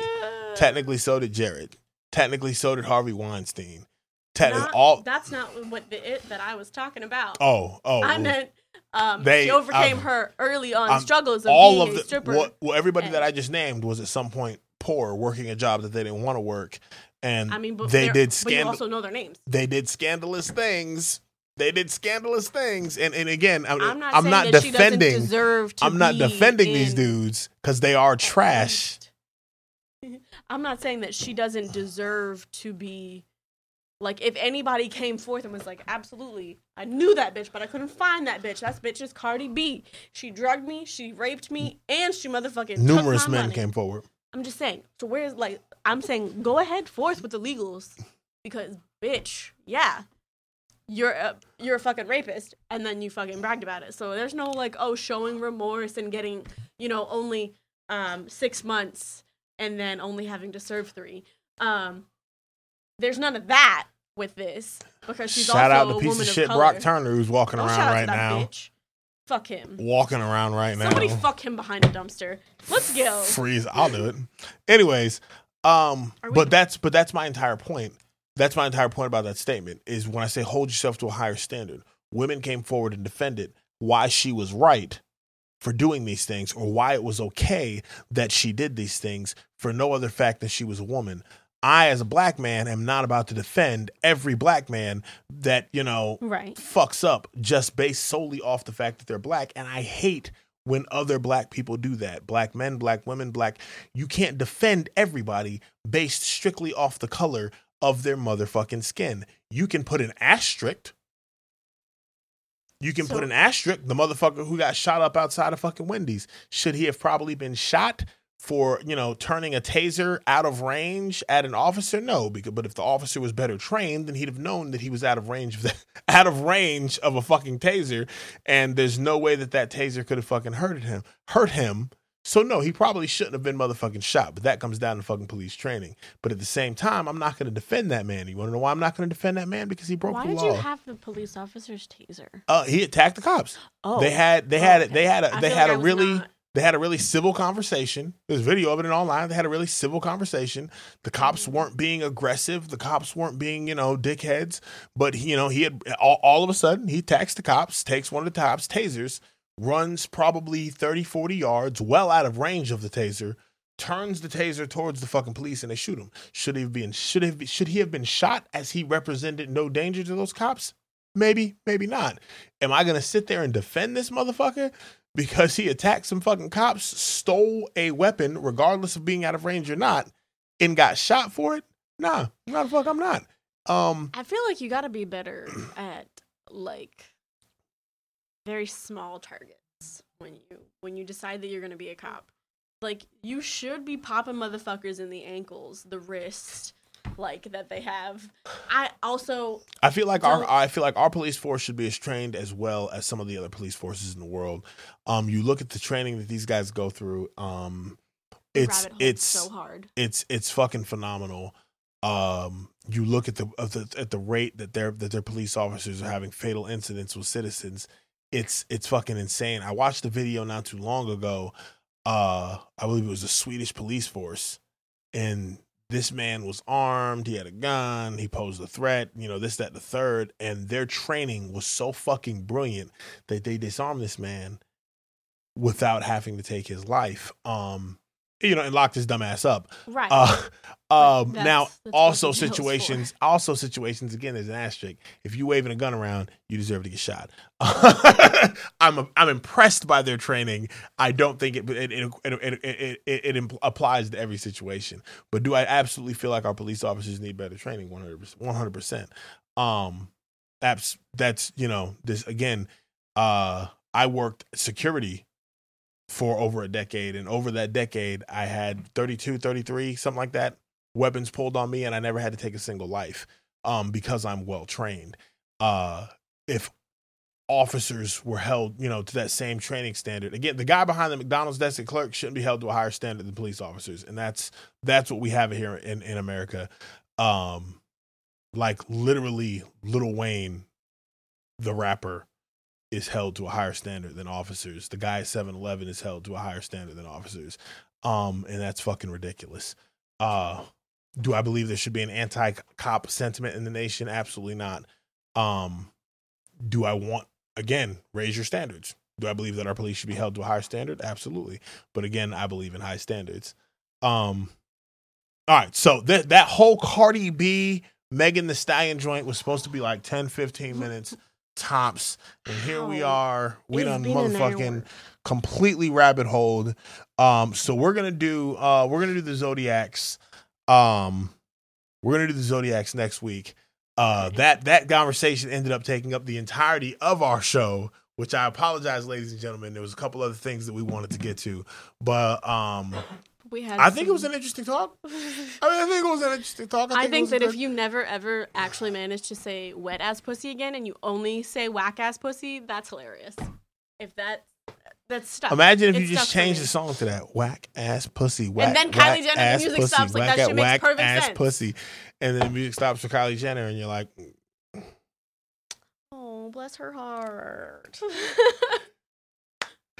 Technically so did Jared. Technically so did Harvey Weinstein. That's not what that I was talking about. Oh. I meant she overcame her early on struggles of all being a stripper. Well, everybody that I just named was at some point poor, working a job that they didn't want to work. And I mean, but you also know their names. They did scandalous things. They did scandalous things, and again, I'm not defending these dudes because they are trash. I'm not saying that she doesn't deserve to be Like, if anybody came forth and was like, absolutely, I knew that bitch, but I couldn't find that bitch. That bitch is Cardi B. She drugged me, she raped me, and she motherfucking numerous men came forward. I'm just saying. So where's, like, I'm saying, go ahead forth with the legals. Because, bitch, yeah, you're a fucking rapist, and then you fucking bragged about it. So there's no, like, oh, showing remorse and getting, you know, only 6 months and then only having to serve 3. There's none of that with this because she's shout also out the a piece woman of shit color. Brock Turner, who's walking around shout right out to that now. Bitch. Fuck him. Walking around right now. Somebody fuck him behind a dumpster. Let's go. Freeze. I'll do it. Anyways, that's my entire point. That's my entire point about that statement is when I say hold yourself to a higher standard. Women came forward and defended why she was right for doing these things or why it was okay that she did these things for no other fact that she was a woman. I, as a black man, am not about to defend every black man that, you know, fucks up just based solely off the fact that they're black. And I hate when other black people do that. Black men, black women, black. You can't defend everybody based strictly off the color of their motherfucking skin. You can put an asterisk. You can put an asterisk. The motherfucker who got shot up outside of fucking Wendy's. Should he have probably been shot for, you know, turning a taser out of range at an officer? No, but if the officer was better trained, then he'd have known that he was out of range of a fucking taser, and there's no way that taser could have fucking hurt him. So no, he probably shouldn't have been motherfucking shot. But that comes down to fucking police training. But at the same time, I'm not going to defend that man. You want to know why I'm not going to defend that man? Because he broke the law. Why did you have the police officer's taser? He attacked the cops. Oh, They had a really civil conversation. There's video of it online. They had a really civil conversation. The cops weren't being aggressive. The cops weren't being, you know, dickheads. But, you know, he had all of a sudden he attacks the cops, takes one of the cops' tasers, runs probably 30, 40 yards, well out of range of the taser, turns the taser towards the fucking police, and they shoot him. Should he have been shot as he represented no danger to those cops? Maybe, maybe not. Am I going to sit there and defend this motherfucker? Because he attacked some fucking cops, stole a weapon, regardless of being out of range or not, and got shot for it? Nah, no the fuck I'm not. I feel like you got to be better at, like, very small targets when you decide that you're going to be a cop. Like, you should be popping motherfuckers in the ankles, the wrist, like, that they have. I feel like our police force should be as trained as well as some of the other police forces in the world. You look at the training that these guys go through. It's so hard. It's fucking phenomenal. You look at the rate that their police officers are having fatal incidents with citizens. It's fucking insane. I watched a video not too long ago. I believe it was the Swedish police force, and this man was armed. He had a gun. He posed a threat, you know, this, that, the third. And their training was so fucking brilliant that they disarmed this man without having to take his life, you know, and locked his dumb ass up. Right. Situations, again, there's an asterisk. If you waving a gun around, you deserve to get shot. I'm impressed by their training. I don't think it applies to every situation, but do I absolutely feel like our police officers need better training? 100%. That's, you know, this again, I worked security for over a decade, and over that decade, I had 32, 33, something like that, weapons pulled on me, and I never had to take a single life because I'm well trained. If officers were held, you know, to that same training standard, again, the guy behind the McDonald's desk and clerk shouldn't be held to a higher standard than police officers, and that's what we have here in America. Like literally, Lil Wayne, the rapper, is held to a higher standard than officers. The guy at 7-Eleven is held to a higher standard than officers. And that's fucking ridiculous. Do I believe there should be an anti-cop sentiment in the nation? Absolutely not. Do I want, again, raise your standards? Do I believe that our police should be held to a higher standard? Absolutely. But again, I believe in high standards. All right. So that whole Cardi B, Megan Thee Stallion joint was supposed to be like 10, 15 minutes. Tops, and here we are. We done motherfucking completely rabbit holed. So we're gonna do the Zodiacs next week. That conversation ended up taking up the entirety of our show, which I apologize, ladies and gentlemen. There was a couple other things that we wanted to get to, but I think it was an interesting talk. If you never ever actually manage to say wet ass pussy again, and you only say whack ass pussy, that's hilarious. That's stuck. Imagine if you just change the song to that whack ass pussy, whack, and then Kylie Jenner, the music stops. Like that shit makes perfect sense. Whack ass pussy, and then the music stops for Kylie Jenner, and you're like, oh, bless her heart.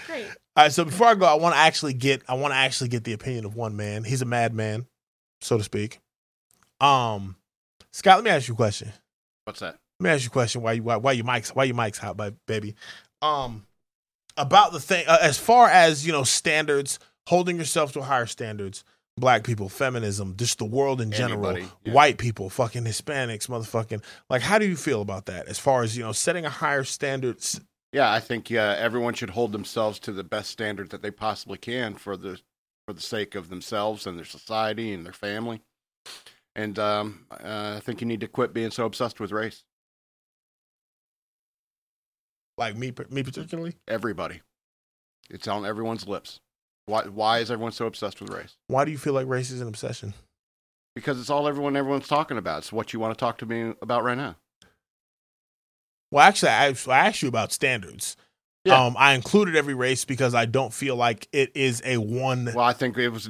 Great. All right, so before I go, I want to actually get the opinion of one man. He's a madman, so to speak. Scott, let me ask you a question. What's that? Let me ask you a question. Why your mic's hot, baby? About the thing, as far as, you know, standards, holding yourself to higher standards, black people, feminism, just the world in general, White people, fucking Hispanics, motherfucking, like, how do you feel about that? As far as, you know, setting a higher standard. Yeah, I think everyone should hold themselves to the best standard that they possibly can for the sake of themselves and their society and their family. And I think you need to quit being so obsessed with race. Like me particularly? Everybody. It's on everyone's lips. Why is everyone so obsessed with race? Why do you feel like race is an obsession? Because it's all everyone's talking about. It's what you want to talk to me about right now. Well, actually, I asked you about standards. Yeah. I included every race because I don't feel like it is a one. Well, I think it was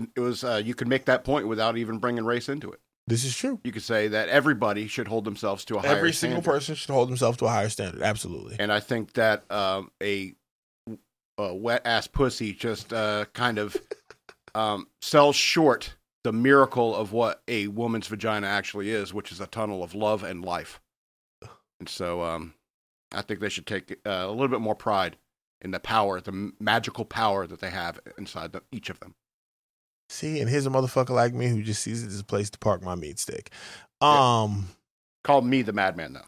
you could make that point without even bringing race into it. This is true. You could say that everybody should hold themselves to a higher standard. Every single person should hold themselves to a higher standard. Absolutely. And I think that a wet-ass pussy just kind of sells short the miracle of what a woman's vagina actually is, which is a tunnel of love and life. And so I think they should take a little bit more pride in the power, the magical power that they have inside each of them. See, and here's a motherfucker like me who just sees it as a place to park my meat stick. Call me the madman, though.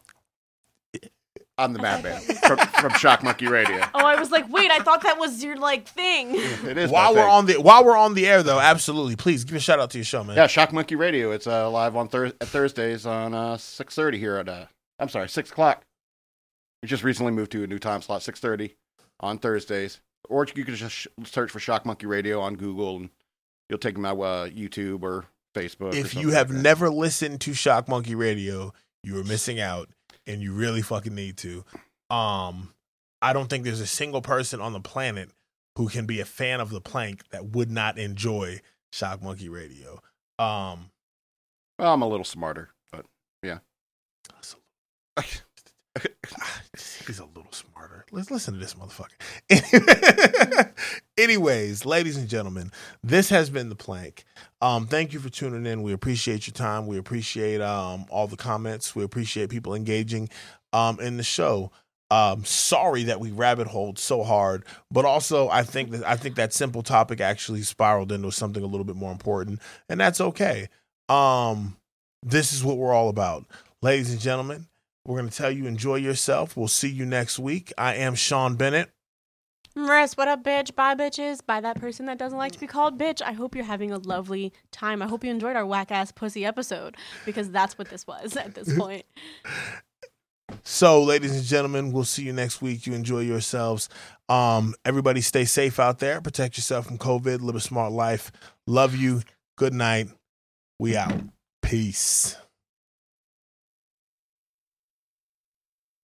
I'm the madman from Shock Monkey Radio. Oh, I was like, wait, I thought that was your like thing. It is. While we're on the air, though, absolutely, please give a shout out to your show, man. Yeah, Shock Monkey Radio. It's live on Thursdays on 6:30 here at 6:00. We just recently moved to a new time slot, 6:30 on Thursdays, or you could just search for Shock Monkey Radio on Google and. You'll take my YouTube or Facebook. If you have never listened to Shock Monkey Radio, you are missing out, and you really fucking need to. I don't think there's a single person on the planet who can be a fan of the plank that would not enjoy Shock Monkey Radio. Well, I'm a little smarter, but yeah. He's a little smarter. Let's listen to this motherfucker. Anyways, ladies and gentlemen, this has been The Plank. Thank you for tuning in. We appreciate your time. We appreciate all the comments. We appreciate people engaging in the show. Sorry that we rabbit holed so hard, but also I think that simple topic actually spiraled into something a little bit more important, and that's okay. This is what we're all about, ladies and gentlemen. We're going to tell you, enjoy yourself. We'll see you next week. I am Sean Bennett. Maris, what up, bitch? Bye, bitches. Bye, that person that doesn't like to be called bitch. I hope you're having a lovely time. I hope you enjoyed our whack-ass pussy episode, because that's what this was at this point. So, ladies and gentlemen, we'll see you next week. You enjoy yourselves. Everybody stay safe out there. Protect yourself from COVID. Live a smart life. Love you. Good night. We out. Peace.